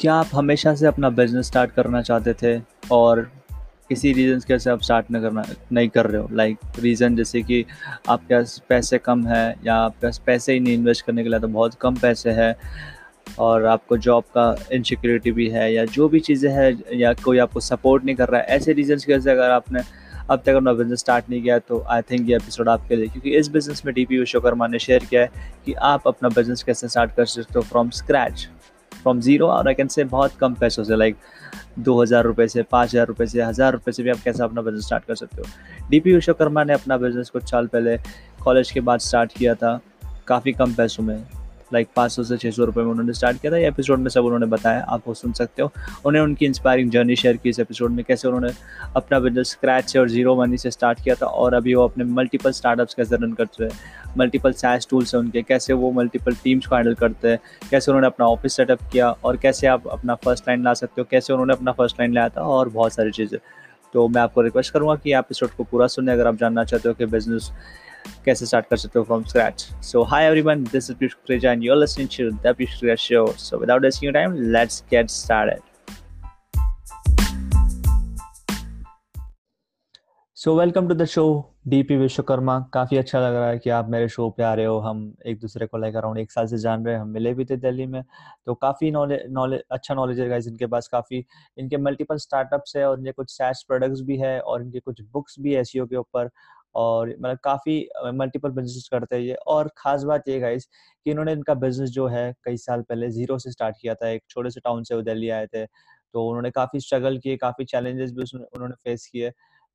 क्या आप हमेशा से अपना बिजनेस स्टार्ट करना चाहते थे और किसी रीज़न के से आप स्टार्ट नहीं कर रहे हो? रीज़न जैसे कि आपके पास पैसे कम है या आपके पास पैसे ही नहीं इन्वेस्ट करने के लिए, तो बहुत कम पैसे है और आपको जॉब का इनसिक्योरिटी भी है या जो भी चीज़ें हैं, या कोई आपको सपोर्ट नहीं कर रहा है। ऐसे रीजंस की वजह से अगर आपने अब तक अपना बिज़नेस स्टार्ट नहीं किया तो आई थिंक ये एपिसोड आपके लिए, क्योंकि इस बिज़नेस में डी पी विश्वकर्मा ने शेयर किया है कि आप अपना बिज़नेस कैसे स्टार्ट कर सकते हो फ्रॉम स्क्रैच, फ्रॉम ज़ीरो, और आई कैन से बहुत कम पैसों से, 2,000 रुपये से, 5,000 रुपये से, 1,000 रुपये से भी आप कैसे अपना बिज़नेस स्टार्ट कर सकते हो। डी पी विश्वकर्मा ने अपना बिज़नेस कुछ साल पहले कॉलेज के बाद स्टार्ट किया था, काफ़ी कम पैसों में, 500 से 600 रुपये में उन्होंने स्टार्ट किया था। ये एपिसोड में सब उन्होंने बताया, आप वो सुन सकते हो। उन्हें उनकी इंस्पायरिंग जर्नी शेयर की इस एपिसोड में, कैसे उन्होंने अपना बिजनेस स्क्रैच से और ज़ीरो मनी से स्टार्ट किया था और अभी वो अपने मल्टीपल स्टार्टअप्स कैसे रन करते हैं, मल्टीपल SaaS टूल्स हैं उनके, कैसे वो मल्टीपल टीम्स को हैंडल करते हैं, कैसे उन्होंने अपना ऑफिस सेटअप किया और कैसे आप अपना फर्स्ट लाइन ला सकते हो, कैसे उन्होंने अपना फर्स्ट लाइन लाया था और बहुत सारी चीज़ें। तो मैं आपको रिक्वेस्ट करूँगा कि आप एपिसोड को पूरा सुनें अगर आप जानना चाहते हो कि बिजनेस कैसे स्टार्ट कर सकते हो from scratch. So hi everyone, this is Piyush Kukreja and you are listening to the Piyush Kukreja show. So without wasting time, let's get started. So welcome to the show D P Vishwakarma. काफ़ी अच्छा लग रहा है कि आप मेरे शो पे आ रहे हो। हम एक दूसरे को अराउंड 1 साल से जान रहे हैं, हम मिले भी थे दिल्ली में, तो काफ़ी नॉलेज है गाइस इनके पास। काफ़ी इनके मल्टीपल स्टार्टअप्स है और इनके कुछ SaaS प्रोडक्ट्स भी है और इनके कुछ बुक्स भी है SEO के ऊपर, और मतलब काफ़ी मल्टीपल बिजनेस करते हैं ये। और ख़ास बात ये गाइस कि इन्होंने इनका बिजनेस जो है कई साल पहले ज़ीरो से स्टार्ट किया था। एक छोटे से टाउन से वो दिल्ली आए थे, तो उन्होंने काफ़ी स्ट्रगल किए, काफ़ी चैलेंजेस भी उन्होंने फेस किए,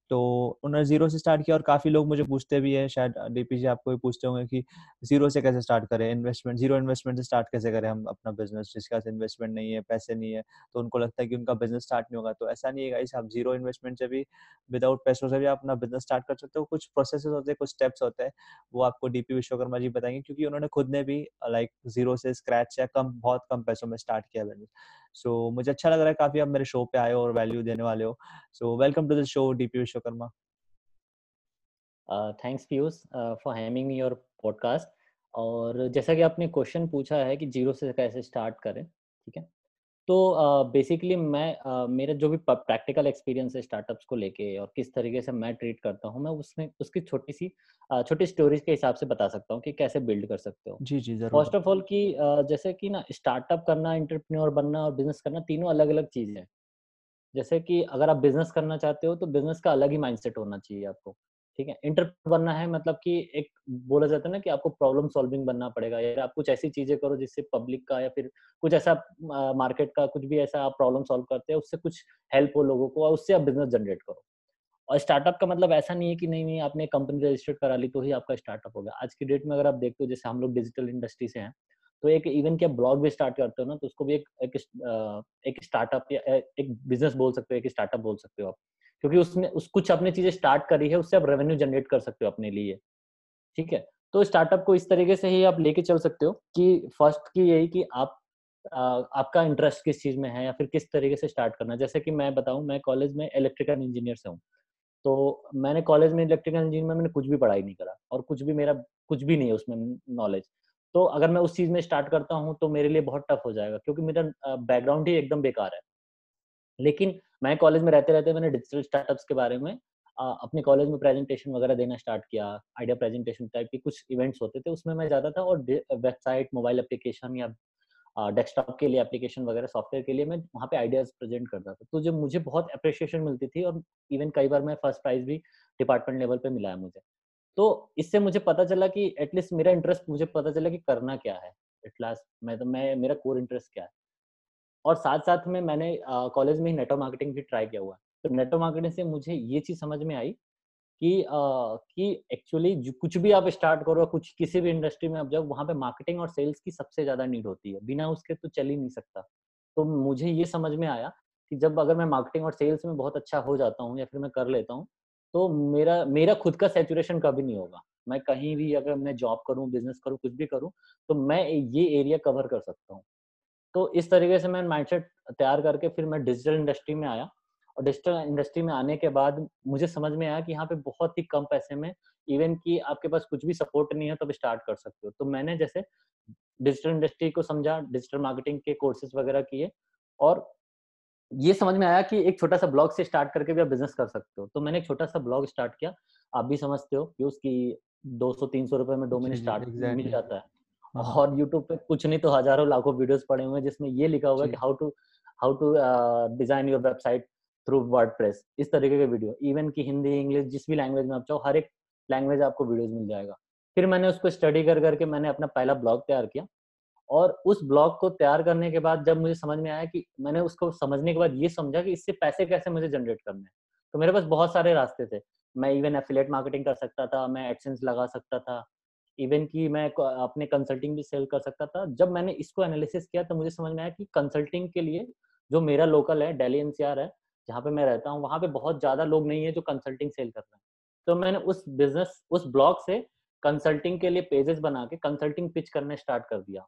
तो उन्होंने ज़ीरो से स्टार्ट किया। और काफ़ी लोग मुझे पूछते भी हैं, शायद डीपी जी आपको भी पूछते होंगे कि ज़ीरो से कैसे स्टार्ट करें, ज़ीरो इन्वेस्टमेंट से स्टार्ट कैसे करें हम अपना बिजनेस, जिसके पास इन्वेस्टमेंट नहीं है, पैसे नहीं है, तो उनको लगता है कि उनका बिजनेस स्टार्ट नहीं होगा। तो ऐसा नहीं है गाइस, आप ज़ीरो इन्वेस्टमेंट से भी, विदाउट पैसों से भी आप अपना बिजनेस स्टार्ट कर सकते हो। कुछ प्रोसेस होते हैं, कुछ स्टेप्स होते हैं, वो आपको डीपी विश्वकर्मा जी बताएंगे, क्योंकि उन्होंने खुद ने भी ज़ीरो से स्क्रैच या बहुत कम पैसों में स्टार्ट किया बिजनेस। सो मुझे अच्छा लग रहा है काफ़ी आप मेरे शो पे आए हो और वैल्यू देने वाले हो। So welcome to the show D P Vishwakarma. Thanks Piyush for having me your podcast. और जैसा कि आपने क्वेश्चन पूछा है कि जीरो से कैसे स्टार्ट करें, ठीक है, तो बेसिकली मैं मेरा जो भी प्रैक्टिकल एक्सपीरियंस है स्टार्टअप्स को लेके और किस तरीके से मैं ट्रीट करता हूँ, मैं उसमें उसकी छोटी स्टोरीज के हिसाब से बता सकता हूँ कि कैसे बिल्ड कर सकते हो। जी जी, जरूर। फर्स्ट ऑफ ऑल कि जैसे कि ना, स्टार्टअप करना, एंटरप्रेन्योर बनना और बिजनेस करना तीनों अलग अलग चीज़ें हैं। जैसे कि अगर आप बिजनेस करना चाहते हो तो बिजनेस का अलग ही माइंडसेट होना चाहिए आपको, ठीक है। एंटरप्रेन्योर बनना है मतलब कि एक बोला जाता है ना कि आपको प्रॉब्लम सॉल्विंग बनना पड़ेगा, या आप कुछ ऐसी चीजें करो जिससे पब्लिक का या फिर कुछ ऐसा मार्केट का कुछ भी ऐसा आप प्रॉब्लम सॉल्व करते हो, उससे कुछ हेल्प हो लोगों को और उससे आप बिजनेस जनरेट करो। और स्टार्टअप का मतलब ऐसा नहीं है कि नहीं आपने कंपनी रजिस्टर्ड करा ली तो ही आपका स्टार्टअप होगा। आज की डेट में अगर आप देखते हो, जैसे हम लोग डिजिटल इंडस्ट्री से हैं, तो एक इवन के ब्लॉग भी स्टार्ट करते हो ना, तो उसको भी एक स्टार्टअप या एक बिजनेस बोल सकते हो, एक स्टार्टअप बोल सकते हो आप, क्योंकि उसमें कुछ अपने चीजें स्टार्ट करी है, उससे आप रेवेन्यू जनरेट कर सकते हो अपने लिए, ठीक है। तो स्टार्टअप को इस तरीके से ही आप लेके चल सकते हो कि फर्स्ट की यही कि आप आपका इंटरेस्ट किस चीज में है या फिर किस तरीके से स्टार्ट करना है। जैसे कि मैं बताऊं, मैं कॉलेज में इलेक्ट्रिकल इंजीनियर से हूँ, तो मैंने कॉलेज में इलेक्ट्रिकल इंजीनियर में मैंने कुछ भी पढ़ाई नहीं करा और कुछ भी नहीं है उसमें नॉलेज। तो अगर मैं उस चीज में स्टार्ट करता हूँ तो मेरे लिए बहुत टफ हो जाएगा, क्योंकि मेरा बैकग्राउंड ही एकदम बेकार है। लेकिन मैं कॉलेज में रहते रहते मैंने डिजिटल स्टार्टअप्स के बारे में अपने कॉलेज में प्रेजेंटेशन वगैरह देना स्टार्ट किया। आइडिया प्रेजेंटेशन टाइप के कुछ इवेंट्स होते थे, उसमें मैं जाता था और वेबसाइट, मोबाइल एप्लीकेशन या डेस्कटॉप के लिए एप्लीकेशन वगैरह, सॉफ्टवेयर के लिए मैं वहाँ पे आइडियाज प्रेजेंट करता था। तो जो मुझे बहुत अप्रिशिएशन मिलती थी और इवन कई बार मैं फर्स्ट प्राइज भी डिपार्टमेंट लेवल पर मिला है मुझे। तो इससे मुझे पता चला कि एटलीस्ट मेरा इंटरेस्ट, मुझे पता चला कि करना क्या है, एटलास्ट मेरा कोर इंटरेस्ट क्या है। और साथ साथ में मैंने कॉलेज में ही नेटवर्क मार्केटिंग भी ट्राई किया हुआ, तो नेटवर्क मार्केटिंग से मुझे ये चीज़ समझ में आई कि एक्चुअली कुछ भी आप स्टार्ट करो, कुछ किसी भी इंडस्ट्री में आप जाओ, वहाँ पे मार्केटिंग और सेल्स की सबसे ज़्यादा नीड होती है, बिना उसके तो चल ही नहीं सकता। तो मुझे ये समझ में आया कि जब अगर मैं मार्केटिंग और सेल्स में बहुत अच्छा हो जाता हूँ या फिर मैं कर लेता हूँ, तो मेरा खुद का सैचुरेशन कभी नहीं होगा। मैं कहीं भी अगर मैं जॉब करूँ, बिजनेस करूँ, कुछ भी करूँ, तो मैं ये एरिया कवर कर सकता हूँ। तो इस तरीके से मैं माइंडसेट तैयार करके फिर मैं डिजिटल इंडस्ट्री में आया, और डिजिटल इंडस्ट्री में आने के बाद मुझे समझ में आया कि यहाँ पे बहुत ही कम पैसे में, इवन कि आपके पास कुछ भी सपोर्ट नहीं है, तब स्टार्ट कर सकते हो। तो मैंने जैसे डिजिटल इंडस्ट्री को समझा, डिजिटल मार्केटिंग के कोर्सेज वगैरह किए, और ये समझ में आया कि एक छोटा सा ब्लॉग से स्टार्ट करके भी आप बिजनेस कर सकते हो। तो मैंने एक छोटा सा ब्लॉग स्टार्ट किया। आप भी समझते हो कि उसकी 200-300 रुपए में डोमेन स्टार्ट मिल जाता है, और यूट्यूब पे कुछ नहीं तो हजारों लाखों वीडियोस पड़े हुए हैं जिसमें ये लिखा हुआ है कि how to design your website through WordPress, इस तरीके के वीडियो, इवन की हिंदी इंग्लिश जिस भी लैंग्वेज में आप चाहो हर एक लैंग्वेज आपको वीडियोस मिल जाएगा। फिर मैंने उसको स्टडी कर करके मैंने अपना पहला ब्लॉग तैयार किया, और उस ब्लॉग को तैयार करने के बाद जब मुझे समझ में आया कि मैंने उसको समझने के बाद ये समझा कि इससे पैसे कैसे मुझे जनरेट करने हैं, तो मेरे पास बहुत सारे रास्ते थे। मैं इवन एफिलिएट मार्केटिंग कर सकता था, मैं एडसेंस लगा सकता था, इवन कि मैं अपने कंसल्टिंग भी सेल कर सकता था। जब मैंने इसको एनालिसिस किया तो मुझे समझ में आया कि कंसल्टिंग के लिए जो मेरा लोकल है दिल्ली एनसीआर है जहाँ पे मैं रहता हूँ, वहाँ पे बहुत ज्यादा लोग नहीं है जो कंसल्टिंग सेल कर रहे हैं। तो मैंने उस ब्लॉग से कंसल्टिंग के लिए पेजेस बना के कंसल्टिंग पिच करने स्टार्ट कर दिया,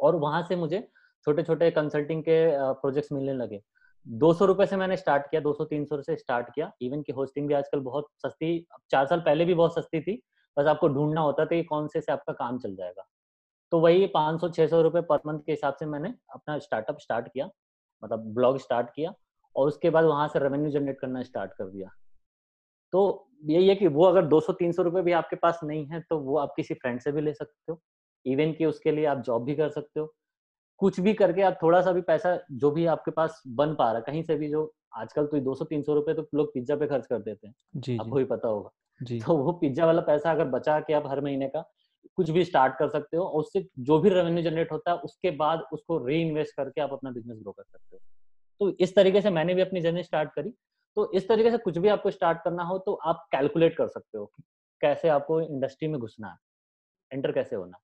और वहां से मुझे छोटे छोटे कंसल्टिंग के प्रोजेक्ट्स मिलने लगे। 200 रुपए से मैंने स्टार्ट किया, 200-300 से स्टार्ट किया। इवन की होस्टिंग भी आजकल बहुत सस्ती, 4 साल पहले भी बहुत सस्ती थी, बस आपको ढूंढना होता था कि कौन से आपका काम चल जाएगा। तो वही 500-600 रुपए पर मंथ के हिसाब से मैंने अपना स्टार्टअप स्टार्ट किया, मतलब ब्लॉग स्टार्ट किया, और उसके बाद वहां से रेवेन्यू जनरेट करना स्टार्ट कर दिया। तो यही है कि वो अगर 200-300 रुपए भी आपके पास नहीं है तो वो आप किसी फ्रेंड से भी ले सकते हो, इवन कि उसके लिए आप जॉब भी कर सकते हो। कुछ भी करके आप थोड़ा सा भी पैसा जो भी आपके पास बन पा रहा कहीं से भी, जो आजकल तो 200-300 रुपए तो लोग पिज्जा पे खर्च कर देते हैं, आपको ही पता होगा। तो वो पिज्जा वाला पैसा अगर बचा के आप हर महीने का कुछ भी स्टार्ट कर सकते हो, और उससे जो भी रेवेन्यू जनरेट होता है उसके बाद उसको री इन्वेस्ट करके आप अपना बिजनेस ग्रो कर सकते हो। तो इस तरीके से मैंने भी अपनी जर्नी स्टार्ट करी। तो इस तरीके से कुछ भी आपको स्टार्ट करना हो तो आप कैलकुलेट कर सकते हो कैसे आपको इंडस्ट्री में घुसना है, एंटर कैसे होना।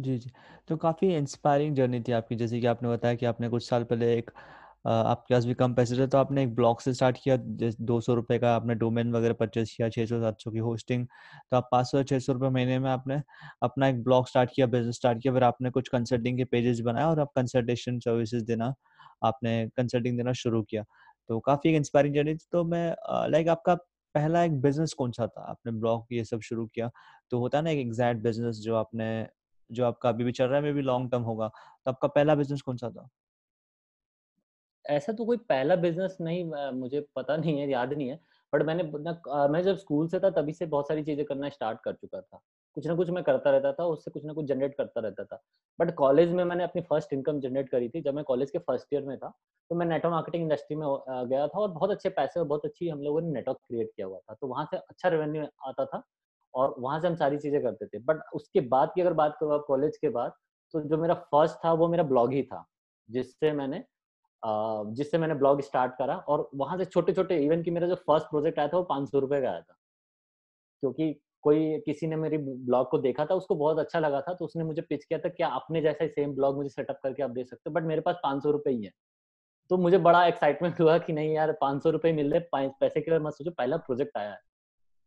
जी जी, तो काफ़ी इंस्पायरिंग जर्नी थी आपकी। जैसे कि आपने बताया कि आपने कुछ साल पहले एक आपके पास भी कम पैसे थे तो आपने एक ब्लॉग से स्टार्ट किया, 200 रुपये का आपने डोमेन वगैरह परचेस किया, 600-700 की होस्टिंग, तो आप 500-600 रुपये महीने में आपने अपना एक ब्लॉग स्टार्ट किया, बिजनेस स्टार्ट किया। फिर आपने कुछ कंसल्टिंग के पेजेस बनाए और आप कंसल्टेशन सर्विसेज देना, आपने कंसल्टिंग देना शुरू किया। तो काफ़ी एक इंस्पायरिंग जर्नी थी। तो मैं लाइक आपका पहला एक बिजनेस कौन सा था? आपने ब्लॉग ये सब शुरू किया तो होता है ना एक एग्जैक्ट बिजनेस जो आपका अभी भी चल रहा है, मे बी लॉन्ग टर्म होगा, तो आपका पहला बिजनेस कौन सा था? ऐसा तो कोई पहला बिजनेस नहीं, मुझे पता नहीं है, याद नहीं है, बट मैं जब स्कूल से था तभी से बहुत सारी चीजें करना स्टार्ट कर चुका था। कुछ ना कुछ मैं करता रहता था, उससे कुछ ना कुछ जनरेट करता रहता था। बट कॉलेज में मैंने अपनी फर्स्ट इनकम जनरेट करी थी। जब मैं कॉलेज के फर्स्ट ईयर में था तो मैं नेटवर्क मार्केटिंग इंडस्ट्री में गया था, और बहुत अच्छे पैसे और बहुत अच्छी हम लोगों ने नेटवर्क क्रिएट किया हुआ था, तो वहाँ से अच्छा रेवेन्यू आता था और वहां से हम सारी चीजें करते थे। बट उसके बाद की अगर बात करो आप, कॉलेज के बाद, तो जो मेरा फर्स्ट था वो मेरा ब्लॉग ही था, जिससे मैंने ब्लॉग स्टार्ट करा, और वहां से छोटे छोटे, इवन कि मेरा जो फर्स्ट प्रोजेक्ट आया था वो 500 रुपए का आया था, क्योंकि किसी ने मेरी ब्लॉग को देखा था, उसको बहुत अच्छा लगा था, तो उसने मुझे पिच किया था क्या अपने जैसा सेम ब्लॉग मुझे सेटअप करके आप दे सकते हो, बट मेरे पास 500 रुपए ही है। तो मुझे बड़ा एक्साइटमेंट हुआ कि नहीं यार, 500 रुपए मिल रहे, पैसे के लिए मत सोचो, पहला प्रोजेक्ट आया है।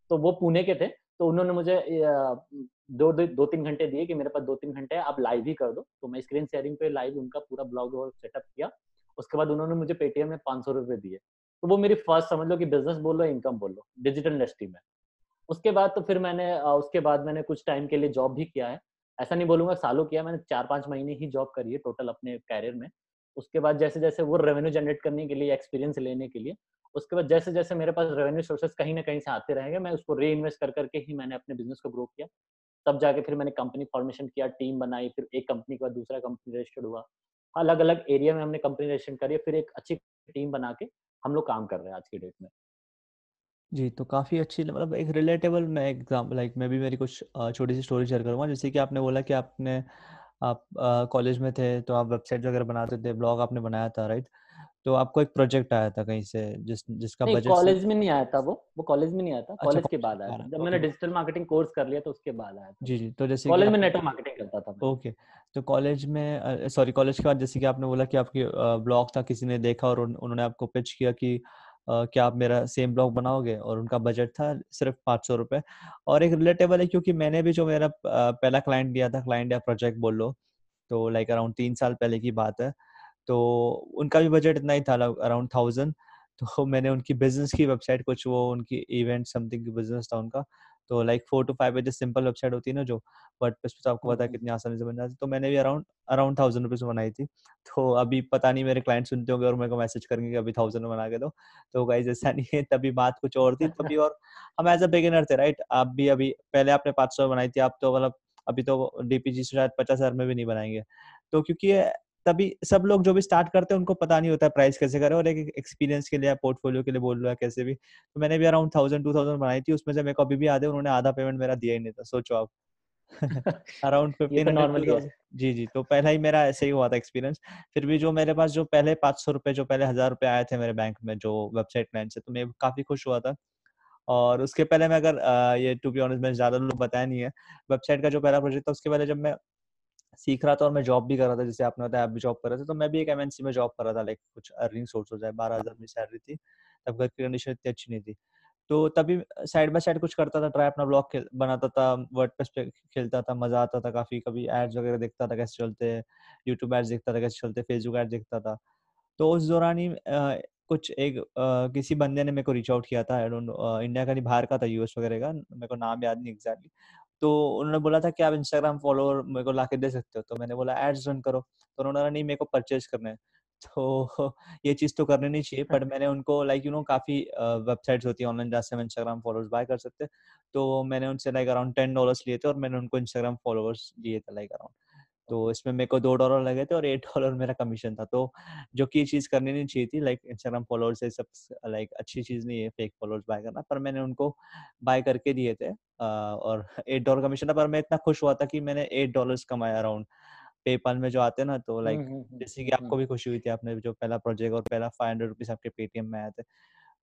तो वो पुणे के थे, तो उन्होंने मुझे 2-3 घंटे दिए कि मेरे पास 2-3 घंटे आप लाइव ही कर दो। तो मैं स्क्रीन शेयरिंग पे लाइव उनका पूरा ब्लॉग और सेटअप किया। उसके बाद उन्होंने मुझे पेटीएम में 500 रुपए दिए। तो वो मेरी फर्स्ट, समझ लो कि बिजनेस बोलो, इनकम बोलो, डिजिटल इंडस्ट्री में। उसके बाद तो फिर मैंने कुछ टाइम के लिए जॉब भी किया है, ऐसा नहीं बोलूंगा सालों किया, मैंने 4-5 महीने ही जॉब करी है टोटल अपने कैरियर में। उसके बाद जैसे जैसे वो रेवेन्यू जनरेट करने के लिए, एक्सपीरियंस लेने के लिए, उसके बाद जैसे जैसे मेरे पास रेवेन्यू सोर्सेस कहीं ना कहीं से आते रहेंगे, मैं उसको री इन्वेस्ट कर करके ही मैंने अपने बिजनेस को ग्रो किया। तब जाके फिर मैंने कंपनी फॉर्मेशन किया, टीम बनाई, फिर एक कंपनी के बाद दूसरा कंपनी रजिस्टर्ड हुआ, अलग अलग एरिया में हमने कंपनी रजिस्टर्ड करी, फिर एक अच्छी टीम बना के हम लोग काम कर रहे हैं आज की डेट में। जी, तो काफ़ी अच्छी, मतलब एक रिलेटेबल, मैं एग्जाम्पल लाइक मैं भी मेरी कुछ छोटी सी स्टोरी शेयर करूँगा। जैसे कि आपने बोला कि आप कॉलेज में थे तो आप वेबसाइट वगैरह बनाते थे, ब्लॉग आपने बनाया था, राइट? तो आपको एक प्रोजेक्ट आया था कहीं से जिसका बजट कॉलेज में नहीं आया था, वो कॉलेज में नहीं आया था, कॉलेज के बाद आया था। जब मैंने डिजिटल मार्केटिंग कोर्स कर लिया तो उसके बाद आया था। जी जी, तो जैसे कॉलेज में नेटवर्क मार्केटिंग करता था। ओके, तो कॉलेज के बाद जैसे कि आपने बोला कि आपकी ब्लॉग था, किसी ने देखा और उन्होंने आपको पिच किया कि क्या आप मेरा सेम ब्लॉग बनाओगे, और उनका बजट था सिर्फ 500 रुपये। और एक रिलेटेबल है क्योंकि मैंने भी जो मेरा पहला क्लाइंट दिया था, क्लाइंट या प्रोजेक्ट बोल लो, तो लाइक अराउंड 3 साल पहले की बात है, तो उनका भी बजट इतना ही था, अराउंड 1000। तो मैंने उनकी बिजनेस की वेबसाइट, कुछ वो उनकी इवेंट समथिंग की बिजनेस था उनका, तो like 4 to 5 pages simple website होती है ना जो वर्डप्रेस पे, तो आपको पता है कितनी आसानी से बन जाती है। तो मैंने भी अराउंड 1000 रुपीज में बनाई थी। तो अभी पता नहीं मेरे क्लाइंट सुनते होंगे और मेरे को मैसेज करेंगे कि अभी 1000 में बना के दो। तो गाइस ऐसा नहीं है, तभी बात कुछ और थी तभी, और हम एज अ बिगिनर थे राइट। आप भी अभी पहले आपने 500 बनाई थी, आप तो मतलब अभी तो DPG से शायद 50,000 में भी नहीं बनाएंगे। तो क्योंकि तभी सब लोग जो भी स्टार्ट करते हैं उनको पता नहीं होता है प्राइस कैसे करें, और एक एक्सपीरियंस के लिए या पोर्टफोलियो के लिए बोल लो या कैसे भी। तो मैंने भी अराउंड 1000-2000 बनाई थी, उसमें से मेरे को अभी भी याद है उन्होंने आधा पेमेंट मेरा दिया ही नहीं था। सोचो आप अराउंड 15 जी। तो पहला ही मेरा ऐसे ही हुआ था एक्सपीरियंस। फिर भी जो मेरे पास जो पहले 500 रुपए जो पहले 1000 रुपए आए थे मेरे बैंक में जो वेबसाइट क्लाइंट से, तो मैं काफी खुश हुआ था। और उसके पहले मैं अगर ये टू बी ऑनेस्ट मैं ज्यादा लोग बताया नहीं है, वेबसाइट का जो पहला प्रोजेक्ट था उसके पहले जब मैं सीख रहा था और मैं जॉब भी कर रहा था, जैसे आपने बताया आप भी जॉब कर रहे थे, तो मैं भी एक MNC में जॉब कर रहा था। लाइक कुछ अर्निंग सोर्स हो जाए, 12,000 में सैलरी थी, तब घर की कंडीशन इतनी अच्छी नहीं थी। तो तभी साइड बाय साइड कुछ करता था, ट्राई अपना ब्लॉग बनाता था, वर्डप्रेस पे खेलता था, मजा आता था काफी। कभी एड्स वगैरह देखता था कैसे चलते हैं, यूट्यूब एड्स देखता था कैसे चलते, फेसबुक एड्स देखता था। तो उस दौरान ही कुछ एक किसी बंदे ने मेरे को रीच आउट किया था, आई डोंट नो इंडिया का नहीं बाहर का था, US वगैरह का, मेरे को नाम याद नहीं एग्जैक्टली। तो उन्होंने बोला था कि आप इंस्टाग्राम फॉलोअर मेरे को लाके दे सकते हो। तो मैंने बोला एड्स रन करो, तो उन्होंने नहीं मेरे को परचेज करना है। तो ये चीज तो करनी नहीं चाहिए, बट मैंने उनको लाइक यू नो काफी वेबसाइट्स होती है ऑनलाइन जहाँ से हम इंस्टाग्राम फॉलोअर्स बाय कर सकते, तो मैंने उनसे लाइक अराउंड $10 लिए थे और मैंने उनको इंस्टाग्राम फॉलोअर्स दिए थे लाइक अराउंड। तो इसमें मेरे को $2 लगे थे और $8 मेरा कमीशन था। तो जो कि ये चीज करनी नहीं चाहिए थी, लाइक इंस्टाग्राम फॉलोअर्स से सब लाइक अच्छी चीज नहीं है फेक फॉलोअर्स बाय करना, पर मैंने उनको बाय करके दिए थे और $8 कमीशन था। पर मैं इतना खुश हुआ था कि मैंने $8 कमाया अराउंड पेपाल में जो आते हैं ना। तो लाइक जैसे कि आपको भी खुशी हुई थी, आपने जो पहला प्रोजेक्ट और पहला 500 रुपीज आपके पेटीएम में आए थे।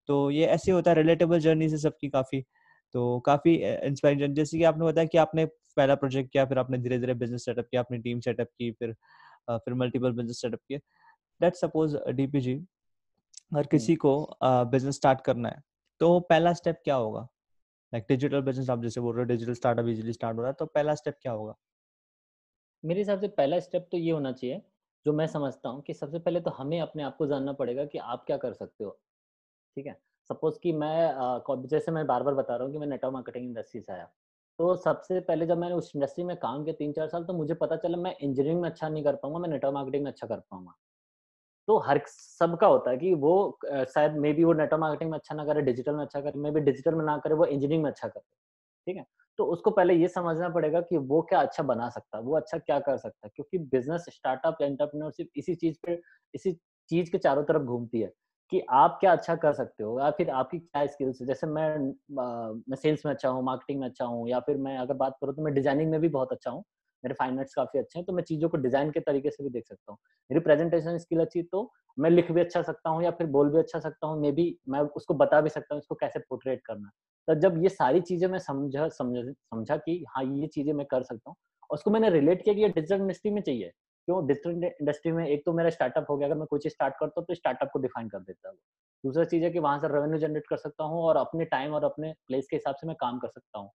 तो ये ऐसे होता है, रिलेटेबल जर्नी से सबकी काफी, तो काफी इंस्पायरिंग। जैसे कि आपने बताया कि आपने पहला प्रोजेक्ट किया, फिर आपने धीरे धीरे बिजनेस सेटअप किया, अपनी टीम सेटअप की, फिर मल्टीपल बिजनेस सेटअप किए। लेट सपोज DPG अगर किसी को बिजनेस स्टार्ट करना है तो पहला स्टेप क्या होगा? लाइक डिजिटल बिजनेस आप जैसे बोल रहे हो, डिजिटल स्टार्टअप इजीली स्टार्ट हो रहा है, तो पहला स्टेप क्या होगा? मेरे हिसाब से पहला स्टेप तो ये होना चाहिए, जो मैं समझता हूँ कि सबसे पहले तो हमें अपने आप को जानना पड़ेगा कि आप क्या कर सकते हो। ठीक है, सपोज कि मैं, जैसे मैं बार बार बता रहा हूँ कि मैं नेटवर्क मार्केटिंग इंडस्ट्री से आया, तो सबसे पहले जब मैंने उस इंडस्ट्री में काम किया 3-4 साल, तो मुझे पता चला मैं इंजीनियरिंग में अच्छा नहीं कर पाऊंगा, मैं नेटवर्क मार्केटिंग में अच्छा कर पाऊंगा। तो हर सबका होता है कि वो शायद मे बी वो नेटवर्क मार्केटिंग में अच्छा ना करे, डिजिटल में अच्छा करे, मे बी डिजिटल में ना करे, वो इंजीनियरिंग में अच्छा करे। ठीक है, तो उसको पहले ये समझना पड़ेगा कि वो क्या अच्छा बना सकता है, वो अच्छा क्या कर सकता है, क्योंकि बिजनेस, स्टार्टअप, एंटरप्रेन्योरशिप इसी चीज के चारों तरफ घूमती है कि आप क्या अच्छा कर सकते हो या फिर आपकी क्या स्किल्स है। जैसे मैं सेल्स में अच्छा हूँ, मार्केटिंग में अच्छा हूँ, या फिर मैं अगर बात करूँ तो मैं डिजाइनिंग में भी बहुत अच्छा हूँ, मेरे फाइन आर्ट्स काफी अच्छे हैं, तो मैं चीज़ों को डिजाइन के तरीके से भी देख सकता हूँ। मेरी प्रेजेंटेशन स्किल अच्छी, तो मैं लिख भी अच्छा सकता हूँ या फिर बोल भी अच्छा सकता हूँ, मे बी मैं उसको बता भी सकता हूँ इसको कैसे पोर्ट्रेट करना। तो जब ये सारी चीज़ें मैं समझा कि हाँ ये चीज़ें मैं कर सकता हूँ, उसको मैंने रिलेट किया कि ये डिजिटल इंडस्ट्री में चाहिए। क्यों डिजिटल इंडस्ट्री में? एक तो मेरा स्टार्टअप हो गया, अगर मैं कुछ स्टार्ट करता हूँ तो स्टार्टअप को डिफाइन कर देता हूँ। दूसरा चीज़ है कि वहाँ से रेवेन्यू जनरेट कर सकता हूँ और अपने टाइम और अपने प्लेस के हिसाब से मैं काम कर सकता हूँ।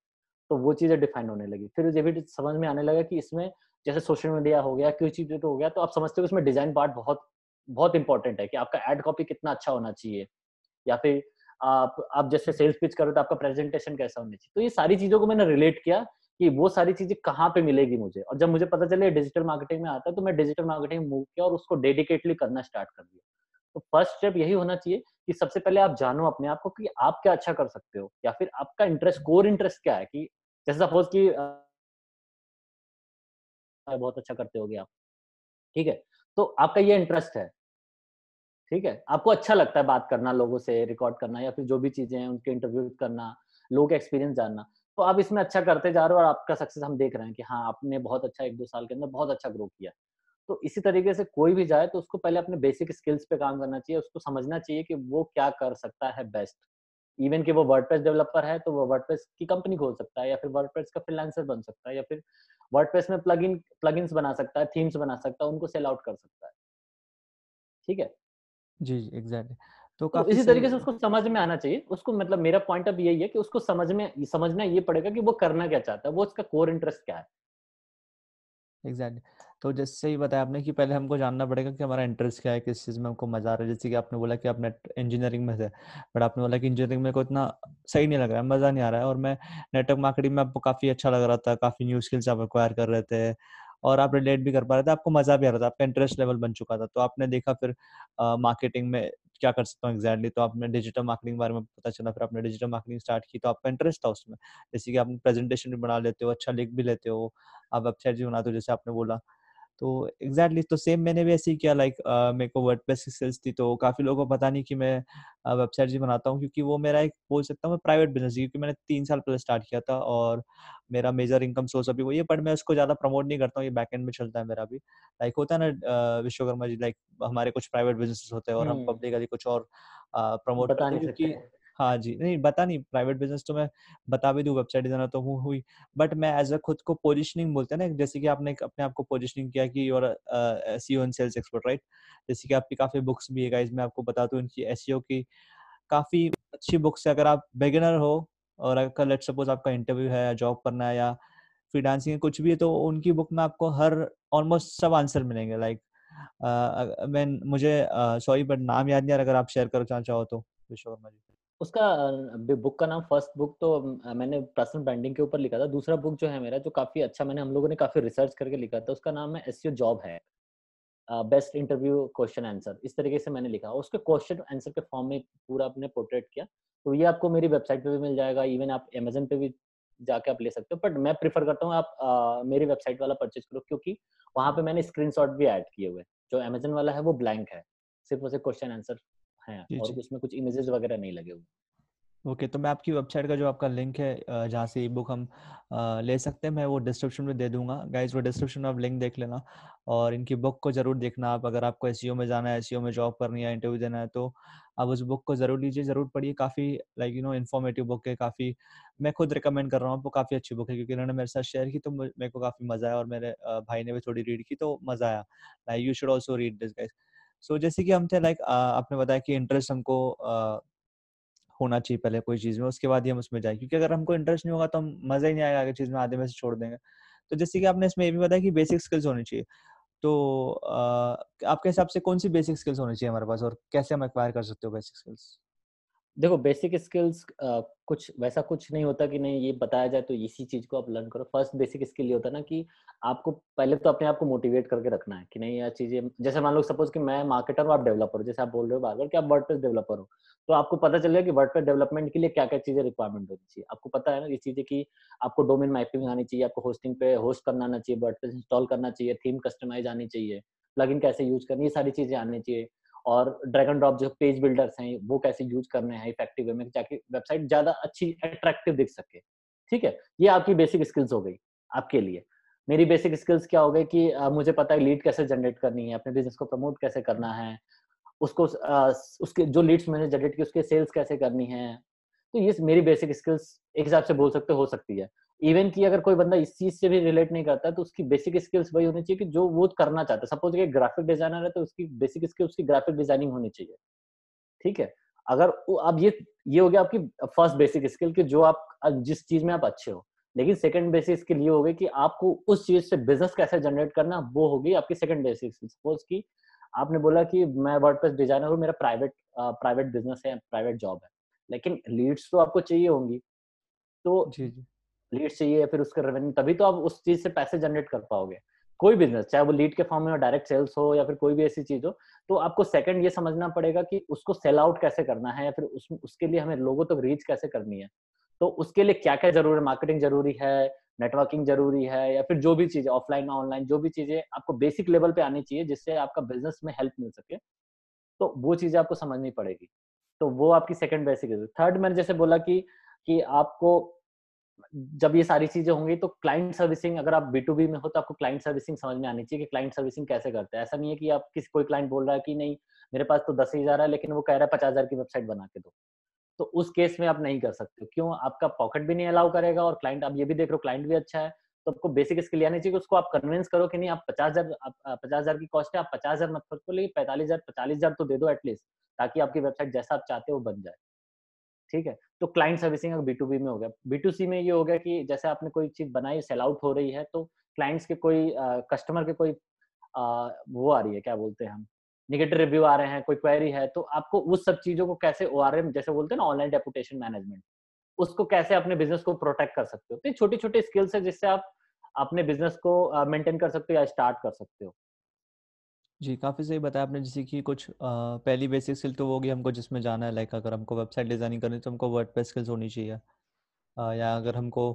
तो वो चीज़ें डिफाइन होने लगी। फिर ये भी समझ में आने लगा कि इसमें जैसे सोशल मीडिया हो गया, कोई चीज़ हो गया, तो आप समझते हो इसमें डिजाइन पार्ट बहुत बहुत इंपॉर्टेंट है कि आपका एड कॉपी कितना अच्छा होना चाहिए, या फिर आप जैसे सेल्स पिच करो तो आपका प्रेजेंटेशन कैसा होना चाहिए। तो ये सारी चीज़ों को मैंने रिलेट किया कि वो सारी चीज़ें कहाँ पे मिलेगी मुझे, और जब मुझे पता चले डिजिटल मार्केटिंग में आता है तो मैं डिजिटल मार्केटिंग मूव किया और उसको डेडिकेटली करना स्टार्ट कर दिया। तो फर्स्ट स्टेप यही होना चाहिए कि सबसे पहले आप जानो अपने आप को कि आप क्या अच्छा कर सकते हो या फिर आपका इंटरेस्ट, कोर इंटरेस्ट क्या है। कि जैसे सपोज कि बहुत अच्छा करते होगे आप, ठीक है, तो आपका ये इंटरेस्ट है, ठीक है, आपको अच्छा लगता है बात करना, लोगों से रिकॉर्ड करना या फिर जो भी चीजें हैं उनके इंटरव्यू करना, लोगों का एक्सपीरियंस जानना, तो आप इसमें अच्छा करते जा रहे हो और आपका सक्सेस हम देख रहे हैं कि हाँ आपने बहुत अच्छा 1-2 साल के अंदर बहुत अच्छा ग्रो किया। तो इसी तरीके से कोई भी जाए तो उसको पहले अपने बेसिक स्किल्स पे काम करना चाहिए, उसको समझना चाहिए कि वो क्या कर सकता है बेस्ट। इवन कि वो वर्डप्रेस डेवलपर है तो वो वर्डप्रेस की कंपनी खोल सकता है या फिर वर्डप्रेस का फ्रीलांसर बन सकता है या फिर वर्डप्रेस में प्लगइन्स बना सकता है, थीम्स बना सकता है, उनको सेल आउट कर सकता है। ठीक है जी, एग्जैक्टली। तो इसी तरीके से उसको समझ में आना चाहिए, उसको मतलब मेरा पॉइंट अब यही है कि उसको समझना ये पड़ेगा कि वो करना क्या चाहता है, वो उसका कोर इंटरेस्ट क्या है। एग्जैक्टली तो जैसे ही बताया आपने कि पहले हमको जानना पड़ेगा कि हमारा इंटरेस्ट क्या है, किस चीज़ में हमको मज़ा आ रहा है। जैसे कि आपने बोला कि आप नेट इंजीनियरिंग में थे, बट आपने बोला कि इंजीनियरिंग में को इतना सही नहीं लग रहा है, मज़ा नहीं आ रहा है, और मैं नेटवर्क मार्केटिंग में आपको काफ़ी अच्छा लग रहा था, काफ़ी न्यू स्किल्स आप एक्वायर कर रहे थे और आप रिलेट भी कर पा रहे थे, आपको मज़ा भी आ रहा था, आपका इंटरेस्ट लेवल बन चुका था। तो आपने देखा फिर मार्केटिंग में क्या कर सकता हूँ एग्जैक्टली, तो आपने डिजिटल मार्केटिंग के बारे में पता चला, फिर आपने डिजिटल मार्केटिंग स्टार्ट की। तो आपका इंटरेस्ट था उसमें, जैसे कि आप प्रेजेंटेशन भी बना लेते हो, अच्छा लिख भी लेते हो, आप वेबसाइट भी बनाते हो जैसे आपने बोला। तो एग्जैक्टली तो सेम मैंने भी ऐसे ही किया, लाइक मेरे को वर्डप्रेस की स्किल्स थी, तो काफ़ी लोगों को पता नहीं कि मैं वेबसाइट भी बनाता हूँ, क्योंकि वो मेरा एक बोल सकता हूँ प्राइवेट बिजनेस, क्योंकि मैंने 3 साल पहले स्टार्ट किया था और मेरा मेजर इनकम सोर्स अभी वही है, बट मैं उसको ज़्यादा प्रमोट नहीं करता हूँ, ये बैकएंड में चलता है मेरा भी। लाइक होता है ना विश्वकर्मा जी, लाइक हमारे कुछ प्राइवेट बिजनेस होते हैं और हम पब्लिकली कुछ और प्रमोट करते हैं, क्योंकि हाँ जी नहीं बता नहीं, प्राइवेट बिजनेस तो मैं बता भी दूँ, वेबसाइट डिजाइनर तो हूँ हुई, बट मैं एज अ खुद को पोजीशनिंग बोलते हैं ना, जैसे कि आपने अपने आप को पोजीशनिंग किया कि you are SEO and sales expert, right. जैसे कि आपकी काफ़ी बुक्स भी है गाइस, मैं आपको बता दूँ इनकी एसईओ की काफ़ी अच्छी बुक्स है। अगर आप बिगिनर हो और अगर लेट सपोज आपका इंटरव्यू है, जॉब करना है या फ्रीलांसिंग कुछ भी है, तो उनकी बुक में आपको हर ऑलमोस्ट सब आंसर मिलेंगे। लाइक मैं मुझे सॉरी बट नाम याद नहीं आ रहा, अगर आप शेयर करना चाहो तो विश्वकर्मा जी। उसका बुक का नाम, फर्स्ट बुक तो मैंने पर्सनल ब्रांडिंग के ऊपर लिखा था, दूसरा बुक जो है मेरा जो काफी अच्छा मैंने हम लोगों ने काफी रिसर्च करके लिखा था, उसका नाम है एसईओ जॉब है, बेस्ट इंटरव्यू क्वेश्चन आंसर, इस तरीके से मैंने लिखा। उसके क्वेश्चन आंसर के फॉर्म में पूरा अपने पोर्ट्रेट किया, तो ये आपको मेरी वेबसाइट पे भी मिल जाएगा, इवन आप अमेजन पे भी जाके आप ले सकते हो, बट मैं प्रीफर करता हूँ आप मेरी वेबसाइट वाला परचेज करो, क्योंकि वहाँ पे मैंने स्क्रीनशॉट भी ऐड किए हुए, जो अमेजन वाला है वो ब्लैंक है, सिर्फ उसे क्वेश्चन आंसर है और उसमें कुछ इमेजेस वगैरह नहीं लगे हुए। ओके, तो मैं आपकी वेबसाइट का जो आपका लिंक है जहाँ से ई बुक हम ले सकते हैं, मैं वो डिस्क्रिप्शन में दे दूंगा गाइज, वो डिस्क्रिप्शन में आप लिंक देख लेना और इनकी बुक को जरूर देखना आप। अगर आपको एसईओ में जाना है, एसईओ में जॉब करनी है, इंटरव्यू देना है, तो आप उस बुक को जरूर लीजिए, जरूर पढ़िए, काफ़ी like you know informative book है, काफ़ी मैं खुद रिकमेंड कर रहा हूँ आपको, काफ़ी अच्छी बुक है, क्योंकि उन्होंने मेरे साथ शेयर की तो मेरे को काफ़ी मज़ा आया और मेरे भाई ने भी थोड़ी रीड की तो मज़ा आया। Like you should also read this guys. So जैसे कि हम थे लाइक आपने बताया कि इंटरेस्ट हमको होना चाहिए पहले कोई चीज़ में, उसके बाद ही हम उसमें जाए, क्योंकि अगर हमको इंटरेस्ट नहीं होगा तो हम मज़ा ही नहीं आएगा आगे चीज़ में, आधे में से छोड़ देंगे। तो जैसे कि आपने इसमें ये भी बताया कि बेसिक स्किल्स होनी चाहिए, तो आपके हिसाब से कौन सी बेसिक स्किल्स होनी चाहिए हमारे पास और कैसे हम एक्वायर कर सकते हो बेसिक स्किल्स? देखो बेसिक स्किल्स कुछ वैसा कुछ नहीं होता कि नहीं ये बताया जाए तो इसी चीज़ को आप लर्न करो। फर्स्ट बेसिक स्किल ये होता है ना कि आपको पहले तो अपने आप को मोटिवेट करके रखना है कि नहीं यार चीज़ें, जैसे मान लो सपोज कि मैं मार्केटर हूँ, आप डेवलपर हो, जैसे आप बोल रहे हो बार बार कि आप वर्डप्रेस डेवलपर हो, तो आपको पता चलेगा कि वर्डप्रेस डेवलपमेंट के लिए क्या क्या चीज़ें रिक्वायरमेंट होनी चाहिए। आपको पता है ना ये चीज़ें कि आपको डोमेन मैपिंग आनी चाहिए, आपको होस्टिंग पे होस्ट करना आना चाहिए, वर्डप्रेस इंस्टॉल करना चाहिए, थीम कस्टमाइज आनी चाहिए, प्लगइन कैसे यूज करनी, ये सारी चीज़ें आनी चाहिए, और ड्रैग एंड ड्रॉप जो पेज बिल्डर्स हैं वो कैसे यूज करने हैं इफेक्टिव वे में ताकि वेबसाइट ज्यादा अच्छी अट्रैक्टिव दिख सके। ठीक है, ये आपकी बेसिक स्किल्स हो गई आपके लिए। मेरी बेसिक स्किल्स क्या हो गई कि मुझे पता है लीड कैसे जनरेट करनी है, अपने बिजनेस को प्रमोट कैसे करना है, उसको उसके जो लीड्स मैंने जनरेट की उसके सेल्स कैसे करनी है। तो ये मेरी बेसिक स्किल्स एक हिसाब से बोल सकते हो सकती है। इवन कि अगर कोई बंदा इस चीज से भी रिलेट नहीं करता तो उसकी बेसिक स्किल्स वही होनी चाहिए कि जो वो करना चाहता है। सपोज कि ग्राफिक डिजाइनर है तो उसकी बेसिक स्किल उसकी ग्राफिक डिजाइनिंग होनी चाहिए। ठीक है, अगर अब ये हो गया आपकी फर्स्ट बेसिक स्किल कि जो आप जिस चीज में आप अच्छे हो। लेकिन सेकंड बेसिक स्किल ये हो गई कि आपको उस चीज से बिजनेस कैसे जनरेट करना, वो होगी आपकी सेकंड बेसिक स्किल। सपोज कि आपने बोला कि मैं वर्डप्रेस डिजाइनर हूँ, मेरा प्राइवेट बिजनेस है, प्राइवेट जॉब है, लेकिन लीड्स तो आपको चाहिए होंगी, तो लीड चाहिए, फिर उसका रेवेन्यू, तभी तो आप उस चीज से पैसे जनरेट कर पाओगे। कोई बिजनेस चाहे वो लीड के फॉर्म में हो, डायरेक्ट सेल्स हो, या फिर कोई भी ऐसी चीज हो, तो आपको सेकंड ये समझना पड़ेगा कि उसको सेल आउट कैसे करना है, या फिर उसके लिए हमें लोगों तक रीच कैसे करनी है। तो उसके लिए क्या क्या जरूरी है, मार्केटिंग जरूरी है, नेटवर्किंग जरूरी है, या फिर जो भी चीज ऑफलाइन ऑनलाइन जो भी चीजें आपको बेसिक लेवल पे आनी चाहिए जिससे आपका बिजनेस में हेल्प मिल सके, तो वो चीजें आपको समझनी पड़ेगी। तो वो आपकी सेकंड बेसिक है। थर्ड मैंने जैसे बोला कि आपको जब ये सारी चीजें होंगी तो क्लाइंट सर्विसिंग, अगर आप B2B में हो तो आपको क्लाइंट सर्विसिंग समझ में आनी चाहिए कि क्लाइंट सर्विसिंग कैसे करते हैं। ऐसा नहीं है कि आप कोई क्लाइंट बोल रहा है कि नहीं मेरे पास तो 10,000 है लेकिन वो कह रहा है 50,000 की वेबसाइट बना के दो, तो उस केस में आप नहीं कर सकते। क्यों? आपका पॉकेट भी नहीं अलाउ करेगा और क्लाइंट, आप ये भी देख रहे हो क्लाइंट भी अच्छा है, तो आपको बेसिक स्किल आनी चाहिए कि उसको आप कन्विंस करो कि नहीं आप 50,000 की कॉस्ट है, आप 50,000 मत खर्च करो, लेकिन 45,000 तो दे दो एटलीस्ट, ताकि आपकी वेबसाइट जैसा आप चाहते हो बन जाए। ठीक है, तो client servicing B to B में हो गया। B2C में ये हो गया कि जैसे आपने कोई चीज बनाई, सेल आउट हो रही है, तो क्लाइंट्स के कोई कस्टमर के कोई वो आ रही है, क्या बोलते हैं हम, नेगेटिव रिव्यू आ रहे हैं, कोई क्वेरी है, तो आपको उस सब चीजों को कैसे ORM जैसे बोलते हैं ना, ऑनलाइन रेपुटेशन मैनेजमेंट, उसको कैसे अपने बिजनेस को प्रोटेक्ट कर सकते हो। तो छोटे छोटे स्किल्स है जिससे आप अपने बिजनेस को मेंटेन कर सकते हो या स्टार्ट कर सकते हो। जी, काफ़ी सही बताया आपने। जैसे कि कुछ पहली बेसिक स्किल तो होगी हमको जिसमें जाना है, लाइक अगर हमको वेबसाइट डिज़ाइनिंग करनी है तो हमको वर्डप्रेस स्किल्स होनी चाहिए, या अगर हमको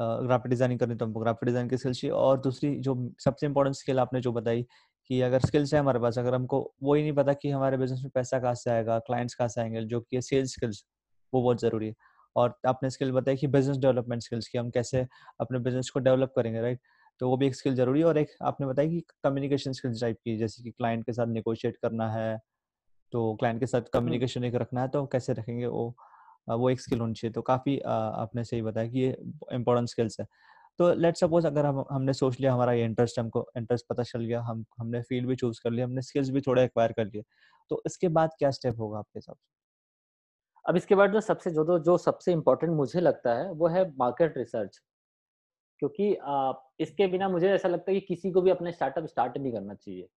ग्राफिक डिज़ाइनिंग करनी है तो हमको ग्राफिक डिज़ाइन की स्किल्स चाहिए। और दूसरी जो सबसे इंपॉर्टेंट स्किल आपने जो बताई कि अगर स्किल्स है हमारे पास, अगर हमको वही नहीं पता कि हमारे बिजनेस में पैसा कहाँ से आएगा, क्लाइंट्स कहाँ से आएंगे, जो कि सेल्स स्किल्स वो बहुत ज़रूरी है। और आपने स्किल बताई कि बिजनेस डेवलपमेंट स्किल्स की हम कैसे अपने बिजनेस को डेवलप करेंगे, राइट, तो वो भी एक स्किल जरूरी है। और एक आपने बताया कि कम्युनिकेशन स्किल्स टाइप की, जैसे कि क्लाइंट के साथ नेगोशिएट करना है तो क्लाइंट के साथ कम्युनिकेशन एक रखना है तो कैसे रखेंगे, वो एक स्किल होनी चाहिए। तो काफ़ी आपने सही बताया कि ये इंपॉर्टेंट स्किल्स है। तो लेट्स सपोज अगर हमने सोच लिया, हमारा ये इंटरेस्ट, हमको इंटरेस्ट पता चल गया, हमने फील्ड भी चूज कर लिया, हमने स्किल्स भी थोड़ा एक्वायर कर लिए, तो इसके बाद क्या स्टेप होगा आपके हिसाब से? अब इसके बाद जो सबसे इम्पोर्टेंट मुझे लगता है वो है मार्केट रिसर्च, क्योंकि इसके बिना मुझे ऐसा लगता है कि किसी को भी अपने स्टार्टअप स्टार्ट नहीं करना चाहिए।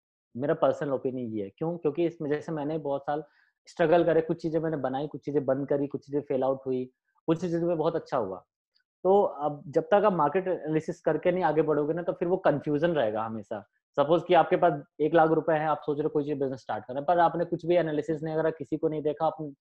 मेरा पर्सनल ओपिनियन ये है। क्यों? क्योंकि इसमें जैसे मैंने बहुत साल स्ट्रगल करे, कुछ चीज़ें मैंने बनाई, कुछ चीज़ें बंद करी, कुछ चीज़ें फेल आउट हुई, कुछ चीज़ों में बहुत अच्छा हुआ। तो अब जब तक आप मार्केट एनालिसिस करके नहीं आगे बढ़ोगे ना, तो फिर वो कन्फ्यूजन रहेगा हमेशा। सपोज कि आपके पास 1 लाख रुपए है, आप सोच रहे हो कोई चीज़ बिजनेस स्टार्ट करना है, पर आपने कुछ भी एनालिसिस नहीं करा, किसी को नहीं देखा, आपने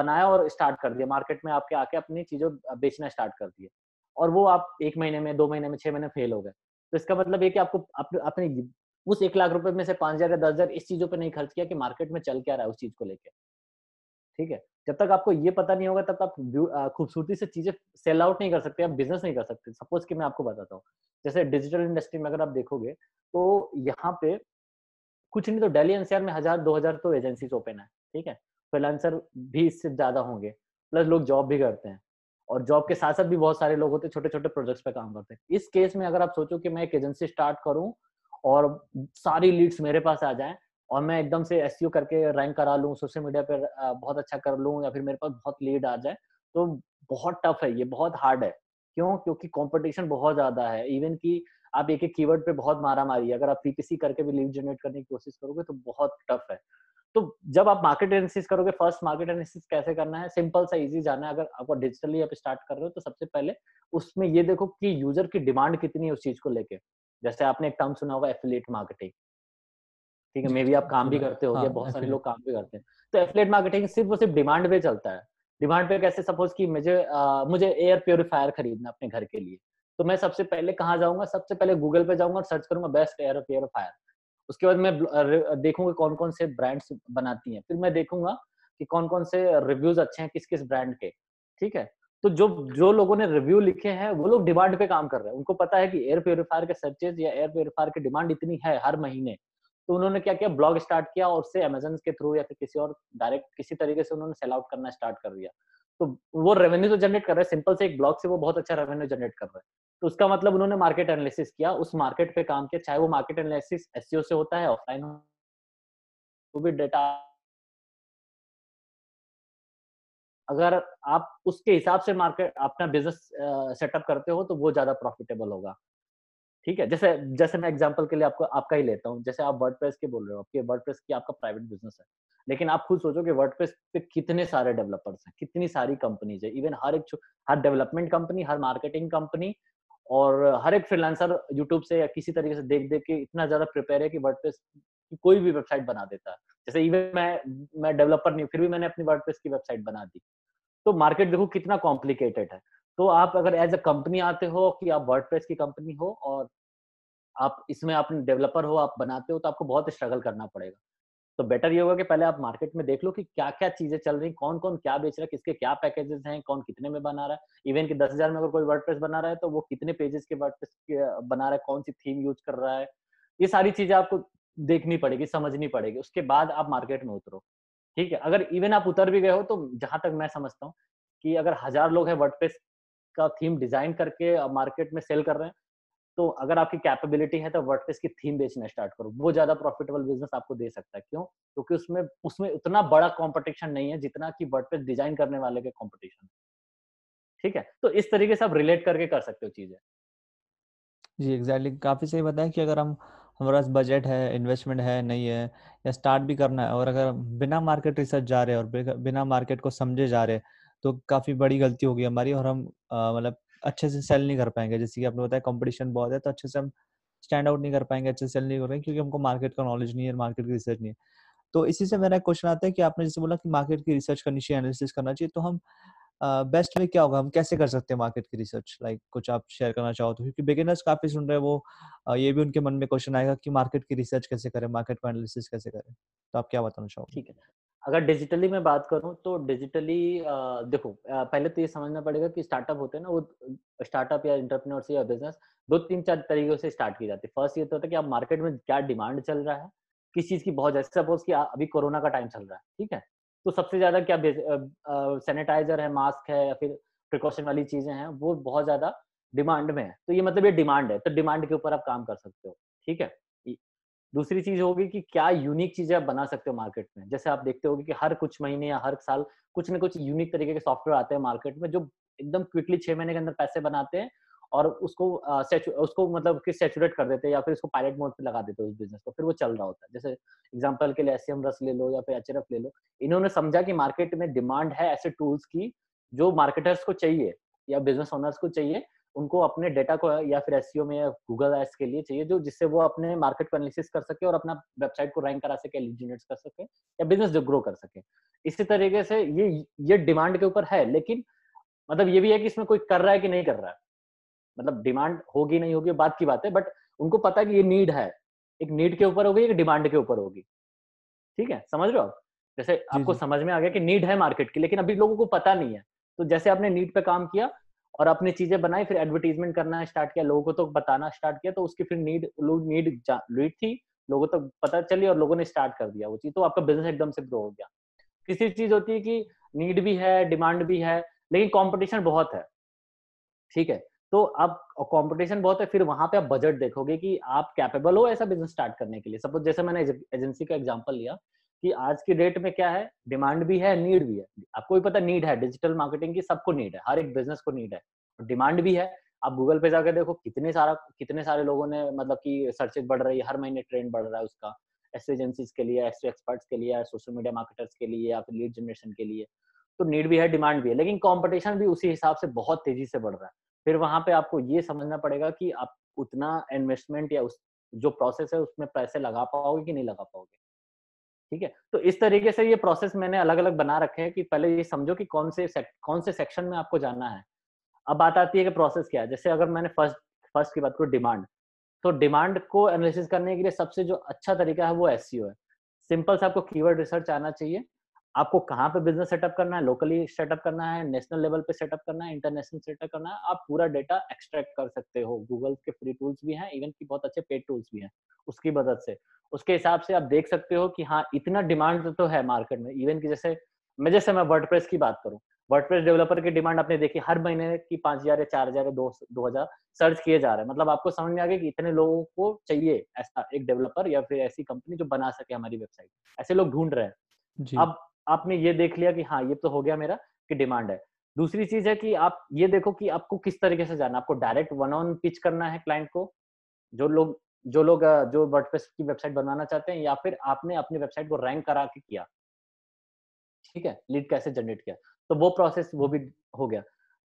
बनाया और स्टार्ट कर दिया, मार्केट में आपके आके अपनी चीज़ों बेचना स्टार्ट कर दिए, और वो आप 1 महीने में, 2 महीने में, 6 महीने फेल हो गए। तो इसका मतलब ये कि आपको अपने उस 1 लाख रुपए में से 5,000 या 10,000 इस चीजों पे नहीं खर्च किया कि मार्केट में चल क्या रहा है उस चीज को लेके। ठीक है, जब तक आपको ये पता नहीं होगा तब तक आप खूबसूरती से चीजें सेल आउट नहीं कर सकते, आप बिजनेस नहीं कर सकते। सपोज कि मैं आपको बताता हूँ, जैसे डिजिटल इंडस्ट्री में अगर आप देखोगे तो यहाँ पे कुछ नहीं तो दिल्ली एनसीआर में 1,000-2,000 तो एजेंसीज ओपन है। ठीक है, फ्रीलांसर भी इससे ज्यादा होंगे, प्लस लोग जॉब भी करते हैं, और जॉब के साथ साथ भी बहुत सारे लोग होते हैं छोटे छोटे प्रोजेक्ट्स पे काम करते हैं। इस केस में अगर आप सोचो कि मैं एक एजेंसी स्टार्ट करूं और सारी लीड्स मेरे पास आ जाएं और मैं एकदम से एसईओ करके रैंक करा लूं, सोशल मीडिया पर बहुत अच्छा कर लूं, या फिर मेरे पास बहुत लीड आ जाए, तो बहुत टफ है, ये बहुत हार्ड है। क्यों? क्योंकि कॉम्पिटिशन बहुत ज्यादा है। इवन कि आप एक एक कीवर्ड पे बहुत मारा मारी, अगर आप PPC करके भी लीड जनरेट करने की कोशिश करोगे तो बहुत टफ है। तो जब आप मार्केट एनालिसिस करोगे, फर्स्ट मार्केट एनालिसिस कैसे करना है, सिंपल सा इजी जाना है। अगर आपको डिजिटली आप स्टार्ट कर रहे हो तो सबसे पहले उसमें ये देखो कि यूजर की डिमांड कितनी है उस चीज को लेके। जैसे आपने एक टर्म सुना होगा, एफिलिएट मार्केटिंग। ठीक है, मे बी आप काम भी करते हो, बहुत सारे लोग काम भी करते हैं। तो एफिलिएट मार्केटिंग सिर्फ और सिर्फ डिमांड पे चलता है। डिमांड पे कैसे? सपोज कि मुझे एयर प्योरीफायर खरीदना अपने घर के लिए, तो मैं सबसे पहले कहाँ जाऊंगा? सबसे पहले गूगल पे जाऊंगा और सर्च करूंगा बेस्ट एयर प्योरीफायर। उसके बाद मैं देखूंगा कौन कौन से ब्रांड्स बनाती हैं, फिर मैं देखूंगा कि कौन कौन से रिव्यूज अच्छे हैं किस किस ब्रांड के। ठीक है, तो जो लोगों ने रिव्यू लिखे हैं वो लोग डिमांड पे काम कर रहे हैं, उनको पता है कि एयर प्योरीफायर के सर्चेज या एयर प्योरीफायर की डिमांड इतनी है हर महीने। तो उन्होंने क्या किया, ब्लॉग स्टार्ट किया और उससे अमेजन के थ्रू या फिर किसी और डायरेक्ट किसी तरीके से उन्होंने सेल आउट करना स्टार्ट कर दिया। तो वो रेवेन्यू तो जनरेट कर रहे हैं, सिंपल से एक ब्लॉग से वो बहुत अच्छा रेवेन्यू जनरेट कर रहे हैं। तो उसका मतलब उन्होंने मार्केट एनालिसिस किया, उस मार्केट पे काम किया, चाहे वो मार्केट एनालिसिस एसईओ से होता है, ऑफलाइन वो भी डेटा। अगर आप उसके हिसाब से मार्केट अपना बिजनेस सेटअप करते हो तो वो ज्यादा प्रॉफिटेबल होगा। ठीक है, जैसे मैं एग्जांपल के लिए आपका ही लेता हूँ। जैसे आप वर्डप्रेस के बोल रहे हो, आपके वर्डप्रेस की आपका प्राइवेट बिजनेस है, लेकिन आप खुद सोचो कि वर्डप्रेस पे कितने सारे डेवलपर्स हैं, कितनी सारी कंपनीज है। इवन हर डेवलपमेंट कंपनी, हर मार्केटिंग कंपनी और हर एक फ्रीलांसर यूट्यूब से या किसी तरीके से देख के इतना ज्यादा प्रिपेयर है कि वर्डप्रेस की कोई भी वेबसाइट बना देता है। जैसे इवन मैं डेवलपर नहीं, फिर भी मैंने अपनी वर्डप्रेस की वेबसाइट बना दी। तो मार्केट देखो कितना कॉम्प्लिकेटेड है। तो आप अगर एज अ कंपनी आते हो कि आप वर्डप्रेस की कंपनी हो और आप इसमें आप डेवलपर हो, आप बनाते हो, तो आपको बहुत स्ट्रगल करना पड़ेगा। तो बेटर ये होगा कि पहले आप मार्केट में देख लो कि क्या क्या चीजें चल रही, कौन कौन क्या बेच रहा है, किसके क्या पैकेजेस हैं, कौन कितने में बना रहा है। इवन कि 10,000 में अगर कोई वर्डप्रेस बना रहा है तो वो कितने पेजेस के वर्डप्रेस बना रहा है, कौन सी थीम यूज कर रहा है, ये सारी चीजें आपको देखनी पड़ेगी, समझनी पड़ेगी। उसके बाद आप मार्केट में उतरो। ठीक है, अगर इवन आप उतर भी गए हो तो जहां तक मैं समझता हूँ कि अगर 1,000 लोग हैं वर्डप्रेस का थीम डिजाइन करके मार्केट में सेल कर रहे हैं, तो अगर आपकी कैपेबिलिटी है तो वर्डप्रेस की थीम बेचना स्टार्ट करो, वो ज्यादा प्रॉफिटेबल बिजनेस आपको दे सकता है। क्यों? क्योंकि उसमें उतना बड़ा कंपटीशन नहीं है जितना कि वर्डप्रेस डिजाइन करने वाले के कंपटीशन है। ठीक है, तो इस तरीके से आप रिलेट करके कर सकते हो चीजें। जी एग्जैक्टली काफ़ी सही बताया कि अगर हम हमारा बजट है, इन्वेस्टमेंट है नहीं है, या स्टार्ट भी करना है, और अगर बिना मार्केट रिसर्च जा रहे हैं और बिना मार्केट को समझे जा रहे हैं तो काफ़ी बड़ी गलती होगी हमारी, और हम मतलब अच्छे से सेल नहीं कर पाएंगे। जैसे कि आपने बताया कंपटीशन बहुत है, तो अच्छे से हम स्टैंड आउट नहीं कर पाएंगे, अच्छे से सेल नहीं कर पाएंगे क्योंकि हमको मार्केट का नॉलेज नहीं है, मार्केट की रिसर्च नहीं है। तो इसी से मेरा क्वेश्चन आता है कि आपने जैसे बोला कि मार्केट की रिसर्च करनी चाहिए, एनालिसिस करना चाहिए, तो हम बेस्ट वे क्या होगा, हम कैसे कर सकते हैं मार्केट की रिसर्च? लाइक कुछ आप शेयर करना चाहो तो, क्योंकि बिगिनर्स काफी सुन रहे हैं वो, ये भी उनके मन में क्वेश्चन आएगा कि मार्केट की रिसर्च कैसे करें, मार्केट का एनालिसिस कैसे करें, तो आप क्या बताना चाहोगे? ठीक है, अगर डिजिटली मैं बात करूं तो डिजिटली देखो, पहले तो ये समझना पड़ेगा कि स्टार्टअप होते हैं ना, वो स्टार्टअप या एंटरप्रेन्योरशिप या बिजनेस दो तीन चार तरीकों से स्टार्ट की जाती है। फर्स्ट ये तो होता है कि आप मार्केट में क्या डिमांड चल रहा है, किस चीज की बहुत, जैसे सपोज कि अभी कोरोना का टाइम चल रहा है, ठीक है, तो सबसे ज्यादा क्या सैनिटाइजर है, मास्क है, या फिर प्रिकॉशन वाली चीजें हैं, वो बहुत ज्यादा डिमांड में है। तो ये मतलब ये डिमांड है, तो डिमांड के ऊपर आप काम कर सकते हो, ठीक है। दूसरी चीज होगी कि क्या यूनिक चीजें आप बना सकते हो मार्केट में। जैसे आप देखते होगे कि हर कुछ महीने या हर साल कुछ ना कुछ यूनिक तरीके के सॉफ्टवेयर आते हैं मार्केट में जो एकदम क्विकली 6 महीने के अंदर पैसे बनाते हैं और उसको मतलब कि सैचुरेट कर देते हैं या फिर उसको पायलट मोड पे लगा देते हैं उस बिजनेस को, फिर वो चल रहा होता है। जैसे एग्जांपल के लिए एसईएम रस ले लो या फिर एचआरएफ ले लो, इन्होंने समझा कि मार्केट में डिमांड है ऐसे टूल्स की जो मार्केटर्स को चाहिए या बिजनेस ओनर्स को चाहिए, उनको अपने डेटा को या फिर एसईओ में या गूगल एड्स के लिए चाहिए, जो जिससे वो अपने मार्केट को एनालिसिस कर सके और अपना वेबसाइट को रैंक करा सके, लीड जनरेट कर सके या बिजनेस जो ग्रो कर सके। इसी तरीके से ये डिमांड के ऊपर है, लेकिन मतलब ये भी है कि इसमें कोई कर रहा है कि नहीं कर रहा है, मतलब डिमांड होगी नहीं होगी बात की बात है, बट उनको पता है कि ये नीड है, एक नीड के ऊपर होगी, एक डिमांड के ऊपर होगी, ठीक है, समझ रहे हो आप? जैसे आपको समझ में आ गया कि नीड है मार्केट की, लेकिन अभी लोगों को पता नहीं है, तो जैसे आपने नीड पे काम किया और आपने चीजें बनाई, फिर एडवर्टीजमेंट करना स्टार्ट किया, लोगों को तो बताना स्टार्ट किया, तो उसकी फिर नीड थी, लोगों तक पता चली और लोगों ने स्टार्ट कर दिया वो चीज, तो आपका बिजनेस एकदम से ग्रो हो गया। तीसरी चीज होती है कि नीड भी है, डिमांड भी है, लेकिन कॉम्पिटिशन बहुत है, ठीक है, तो आप कंपटीशन बहुत है, फिर वहां पे आप बजट देखोगे कि आप कैपेबल हो ऐसा बिजनेस स्टार्ट करने के लिए। सपोज जैसे मैंने एजेंसी का एग्जांपल लिया कि आज की डेट में क्या है, डिमांड भी है, नीड भी है, आपको भी पता नीड है, डिजिटल मार्केटिंग की सबको नीड है, हर एक बिजनेस को नीड है, डिमांड भी है। आप गूगल पे जाकर देखो कितने सारे लोगों ने, मतलब कि सर्चेज बढ़ रही है, हर महीने ट्रेंड बढ़ रहा है उसका, ऐसे एजेंसीज के लिए, ऐसे एक्सपर्ट्स के लिए, सोशल मीडिया मार्केटर्स के लिए या फिर लीड जनरेशन के लिए। तो नीड भी है, डिमांड भी है, लेकिन कॉम्पिटिशन भी उसी हिसाब से बहुत तेजी से बढ़ रहा है। फिर वहां पे आपको ये समझना पड़ेगा कि आप उतना इन्वेस्टमेंट या उस जो प्रोसेस है उसमें पैसे लगा पाओगे कि नहीं लगा पाओगे, ठीक है। तो इस तरीके से ये प्रोसेस मैंने अलग अलग बना रखे हैं कि पहले ये समझो कि कौन से सेक्शन में आपको जाना है। अब बात आती है कि प्रोसेस क्या है। जैसे अगर मैंने फर्स्ट की बात करूँ, डिमांड, तो डिमांड को एनालिसिस करने के लिए सबसे जो अच्छा तरीका है वो एसईओ है। सिंपल से आपको कीवर्ड रिसर्च आना चाहिए, आपको कहाँ पे बिजनेस सेटअप करना है, लोकली सेटअप करना है, नेशनल लेवल पे सेटअप करना है, इंटरनेशनल सेटअप करना है, आप पूरा डेटा एक्सट्रैक्ट कर सकते हो। गूगल के फ्री टूल्स भी हैं, इवन की बहुत अच्छे पेड टूल्स भी हैं, उसकी मदद से उसके हिसाब से आप देख सकते हो कि हाँ इतना डिमांड तो है मार्केट में। इवन की जैसे मैं वर्डप्रेस की बात करूँ, वर्डप्रेस डेवलपर की डिमांड आपने देखी, हर महीने की 5000 या 4000 या 2000 सर्च किए जा रहे हैं, मतलब आपको समझ में आ गया कि इतने लोगों को चाहिए ऐसा एक डेवलपर या फिर ऐसी कंपनी जो बना सके हमारी वेबसाइट, ऐसे लोग ढूंढ रहे हैं। अब आपने ये देख लिया कि हाँ ये तो हो गया मेरा कि डिमांड है। दूसरी चीज है कि आप ये देखो कि आपको किस तरीके से जाना, आपको डायरेक्ट वन ऑन पिच करना है क्लाइंट को, जो वर्डप्रेस की वेबसाइट बनाना चाहते हैं, या फिर आपने अपनी वेबसाइट को रैंक करा के किया, ठीक है, लीड कैसे जनरेट किया, तो वो प्रोसेस वो भी हो गया।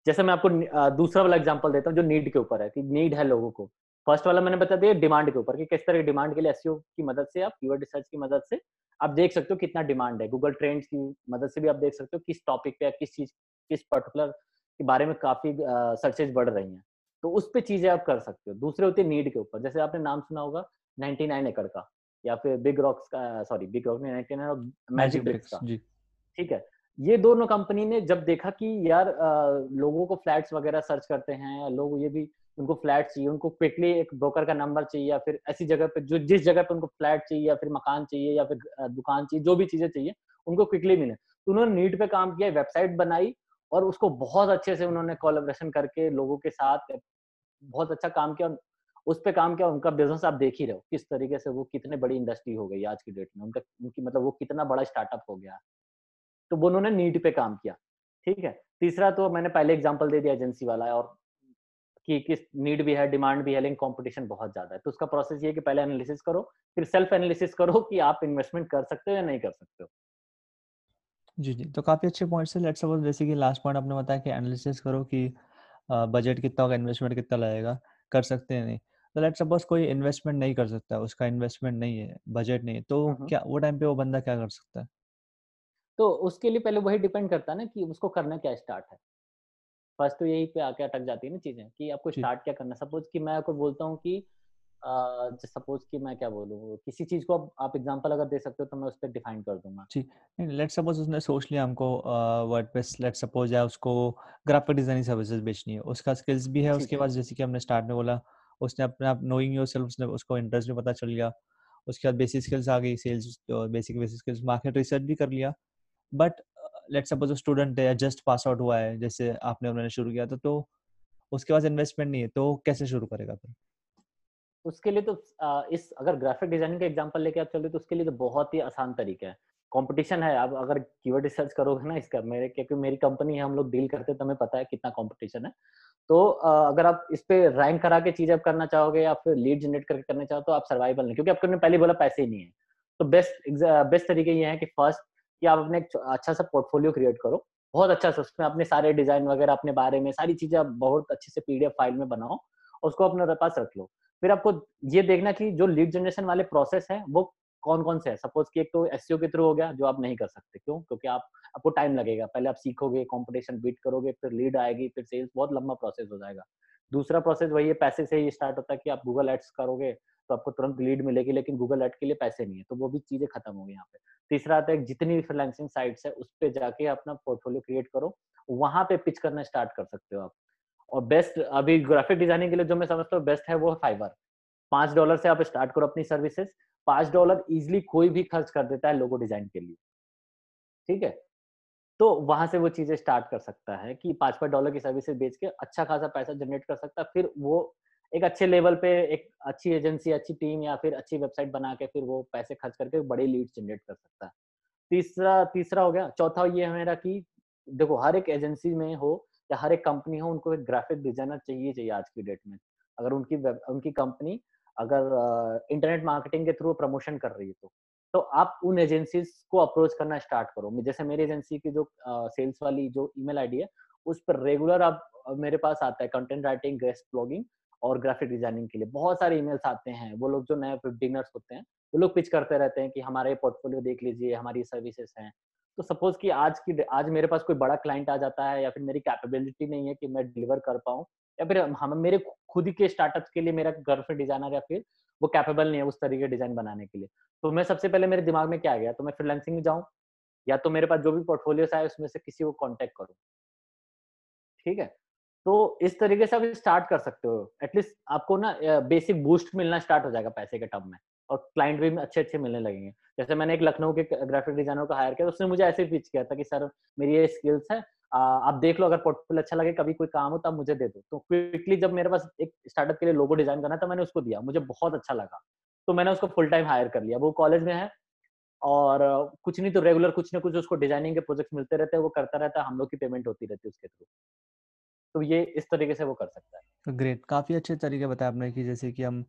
जैसे मैं आपको दूसरा वाला एग्जाम्पल देता हूँ जो नीड के ऊपर है कि नीड है लोगों को। फर्स्ट वाला मैंने बता दिया डिमांड के ऊपर कि किस तरह की डिमांड के लिए एसईओ की मदद से, आप कीवर्ड रिसर्च की मदद से आप देख सकते हो कितना डिमांड है। गूगल ट्रेंड्स की मदद से भी आप देख सकते हो किस टॉपिक पे या किस चीज किस पर्टिकुलर के बारे में काफी सर्चेज बढ़ रही हैं, तो उस पे चीजें आप कर सकते हो। दूसरे होते हैं नीड के ऊपर, जैसे आपने नाम सुना होगा 99 एकड़ का या फिर बिग रॉक्स 99 और मैजिक ब्रिक्स का, ठीक है। ये दोनों कंपनी ने जब देखा कि यार लोगों को फ्लैट्स वगैरह सर्च करते हैं, लोग ये भी उनको फ्लैट चाहिए, उनको क्विकली एक ब्रोकर का नंबर चाहिए या फिर ऐसी जगह पे जो जिस जगह पे उनको फ्लैट चाहिए या फिर मकान चाहिए या फिर दुकान चाहिए, जो भी चीजें चाहिए उनको क्विकली मिले, तो उन्होंने नीड पे काम किया, वेबसाइट बनाई और उसको बहुत अच्छे से उन्होंने कोलैबोरेशन करके लोगों के साथ बहुत अच्छा काम किया, उस पे काम किया। उनका बिजनेस आप देख ही रहे हो किस तरीके से वो कितने बड़ी इंडस्ट्री हो गई आज की डेट में, उनकी मतलब वो कितना बड़ा स्टार्टअप हो गया, तो वो उन्होंने नीड पे काम किया, ठीक है। तीसरा तो मैंने पहले एग्जाम्पल दे दिया एजेंसी वाला, और कि किस नीड भी है, डिमांड भी है, लेकिन कंपटीशन बहुत ज्यादा है। तो उसका प्रोसेस ये है कि पहले एनालिसिस करो, फिर सेल्फ एनालिसिस करो कि आप इन्वेस्टमेंट कर सकते हो या नहीं कर सकते हो। जी जी, तो काफी अच्छे पॉइंट्स है। लेट्स सपोज जैसे कि लास्ट पॉइंट आपने बताया कि एनालिसिस करो कि बजट कितना होगा, इन्वेस्टमेंट कितना लगेगा, कर सकते हैं नहीं। तो लेट्स सपोज कोई इन्वेस्टमेंट नहीं कर सकता, उसका इन्वेस्टमेंट नहीं है, बजट नहीं है, तो क्या वो टाइम पे वो बंदा क्या कर सकता है? तो उसके लिए पहले वही डिपेंड करता है ना कि उसको करना क्या स्टार्ट है। फर्स्ट तो यही पे आके अटक जाती है ना चीजें कि आपको स्टार्ट क्या करना। सपोज कि मैं आपको बोलता हूँ कि सपोज कि मैं क्या बोलूँ, किसी चीज को आप एग्जांपल अगर दे सकते हो तो मैं उस पर डिफाइन कर दूंगा। जी, लेट्स सपोज उसने सोच लिया हमको वर्डप्रेस, लेट्स सपोज है उसको ग्राफिक डिजाइनिंग सर्विसेज बेचनी है, उसका स्किल्स भी है उसके पास, जैसे कि हमने स्टार्ट में बोला उसने अपने आप नोइंग योरसेल्फ, उसने उसको इंटरेस्ट में पता चल गया, उसके बाद बेसिक स्किल्स आ गई, sales basic skills, market research भी कर लिया। बट लेट्स सपोज स्टूडेंट है, जस्ट पास आउट हुआ है, जैसे आपने उन्होंने शुरू किया तो उसके पास इन्वेस्टमेंट नहीं है, तो कैसे शुरू करेगा फिर? उसके लिए तो इस अगर ग्राफिक डिजाइनिंग का एग्जांपल लेके आप चलो तो उसके लिए तो बहुत ही आसान तरीका है। कंपटीशन है, आप अगर कीवर्ड रिसर्च करोगे ना इसका, मेरे क्योंकि मेरी कंपनी है, हम लोग डील करते हैं तो हमें पता है कितना कंपटीशन है। तो अगर आप इस पे रैंक करा के चीजें आप करना चाहोगे या फिर लीड जनरेट करके करना चाहो तो आप सर्वाइवल नहीं, क्योंकि आपने पहले बोला पैसे ही नहीं है। तो बेस्ट तरीके ये है कि फर्स्ट कि आप अपने एक अच्छा सा पोर्टफोलियो क्रिएट करो, बहुत अच्छा सा, उसमें अपने सारे डिजाइन वगैरह, अपने बारे में सारी चीजें आप बहुत अच्छे से पीडीएफ फाइल में बनाओ, उसको अपने पास रख लो। फिर आपको ये देखना कि जो लीड जनरेशन वाले प्रोसेस है वो कौन कौन से है। सपोज कि एक तो एसईओ के थ्रू हो गया जो आप नहीं कर सकते, क्यों? क्योंकि आपको टाइम लगेगा, पहले आप सीखोगे, कंपटीशन बीट करोगे, फिर लीड आएगी, फिर सेल्स, बहुत लंबा प्रोसेस हो जाएगा। दूसरा प्रोसेस वही है, पैसे से ही स्टार्ट होता है कि आप गूगल एड्स करोगे तो आपको तुरंत लीड मिलेगी, लेकिन गूगल एड के लिए पैसे नहीं है, तो वो भी चीजें खत्म हो गई यहाँ पे। तीसरा आता है जितनी भी फ्रीलांसिंग साइट्स है उस पे जाके अपना पोर्टफोलियो क्रिएट करो, वहां पे पिच करना स्टार्ट कर सकते हो आप। और बेस्ट अभी ग्राफिक डिजाइनिंग के लिए जो मैं समझता हूँ बेस्ट है वो है फाइवर। $5 से आप स्टार्ट करो अपनी सर्विसेज, $5 इजिली कोई भी खर्च कर देता है लोगो डिजाइन के लिए, ठीक है? तो वहां से वो चीजें स्टार्ट कर सकता है कि $5 की सर्विसेज बेच के अच्छा खासा पैसा जनरेट कर सकता है। फिर वो एक अच्छे लेवल पे एक अच्छी एजेंसी, अच्छी टीम या फिर अच्छी वेबसाइट बना के फिर वो पैसे खर्च करके बड़े लीड जनरेट कर सकता है। तीसरा हो गया। चौथा ये है मेरा कि देखो हर एक एजेंसी में हो या हर एक कंपनी हो, उनको एक ग्राफिक डिजाइनर चाहिए आज की डेट में। अगर उनकी कंपनी अगर इंटरनेट मार्केटिंग के थ्रू प्रमोशन कर रही है तो आप उन एजेंसीज को अप्रोच करना स्टार्ट करो। जैसे मेरी एजेंसी की जो सेल्स वाली जो ईमेल आईडी है उस पर रेगुलर आप मेरे पास आता है कंटेंट राइटिंग, गेस्ट ब्लॉगिंग और ग्राफिक डिजाइनिंग के लिए बहुत सारे ईमेल्स आते हैं। वो लोग जो नए बिगिनर्स होते हैं वो लोग पिच करते रहते हैं कि हमारे पोर्टफोलियो देख लीजिए, हमारी सर्विसेज हैं। तो सपोज कि आज मेरे पास कोई बड़ा क्लाइंट आ जाता है या फिर मेरी कैपेबिलिटी नहीं है कि मैं डिलीवर कर पाऊँ, या फिर हम मेरे खुद के स्टार्टअप्स के लिए मेरा ग्राफिक डिजाइनर या फिर वो कैपेबल नहीं है उस तरीके डिजाइन बनाने के लिए, तो मैं सबसे पहले मेरे दिमाग में क्या आ गया, तो मैं फ्रीलांसिंग में जाऊँ या तो मेरे पास जो भी पोर्टफोलियोस आए उसमें से किसी को कॉन्टेक्ट करूँ, ठीक है? तो इस तरीके से आप स्टार्ट कर सकते हो। एटलीस्ट आपको ना बेसिक बूस्ट मिलना स्टार्ट हो जाएगा पैसे के टर्म में, और क्लाइंट भी अच्छे अच्छे मिलने लगेंगे। जैसे मैंने एक लखनऊ के ग्राफिक डिजाइनर को हायर किया, उसने मुझे ऐसे पिच किया था कि सर मेरी ये स्किल्स है, आप देख लो, अगर पोर्टफोलियो अच्छा लगे, कभी कोई काम हो तो आप मुझे दे दो। तो क्विकली जब मेरे पास एक स्टार्टअप के लिए लोगो डिजाइन करना था, मैंने उसको दिया, मुझे बहुत अच्छा लगा, तो मैंने उसको फुल टाइम हायर कर लिया। वो कॉलेज में है और कुछ नहीं तो रेगुलर कुछ ना कुछ उसको डिजाइनिंग के प्रोजेक्ट मिलते रहते हैं, वो करता रहता है, हम लोग की पेमेंट होती रहती है उसके थ्रू। तो ये इस तरीके से वो कर सकता है। ग्रेट, काफ़ी अच्छे तरीके बताया आपने कि जैसे कि हम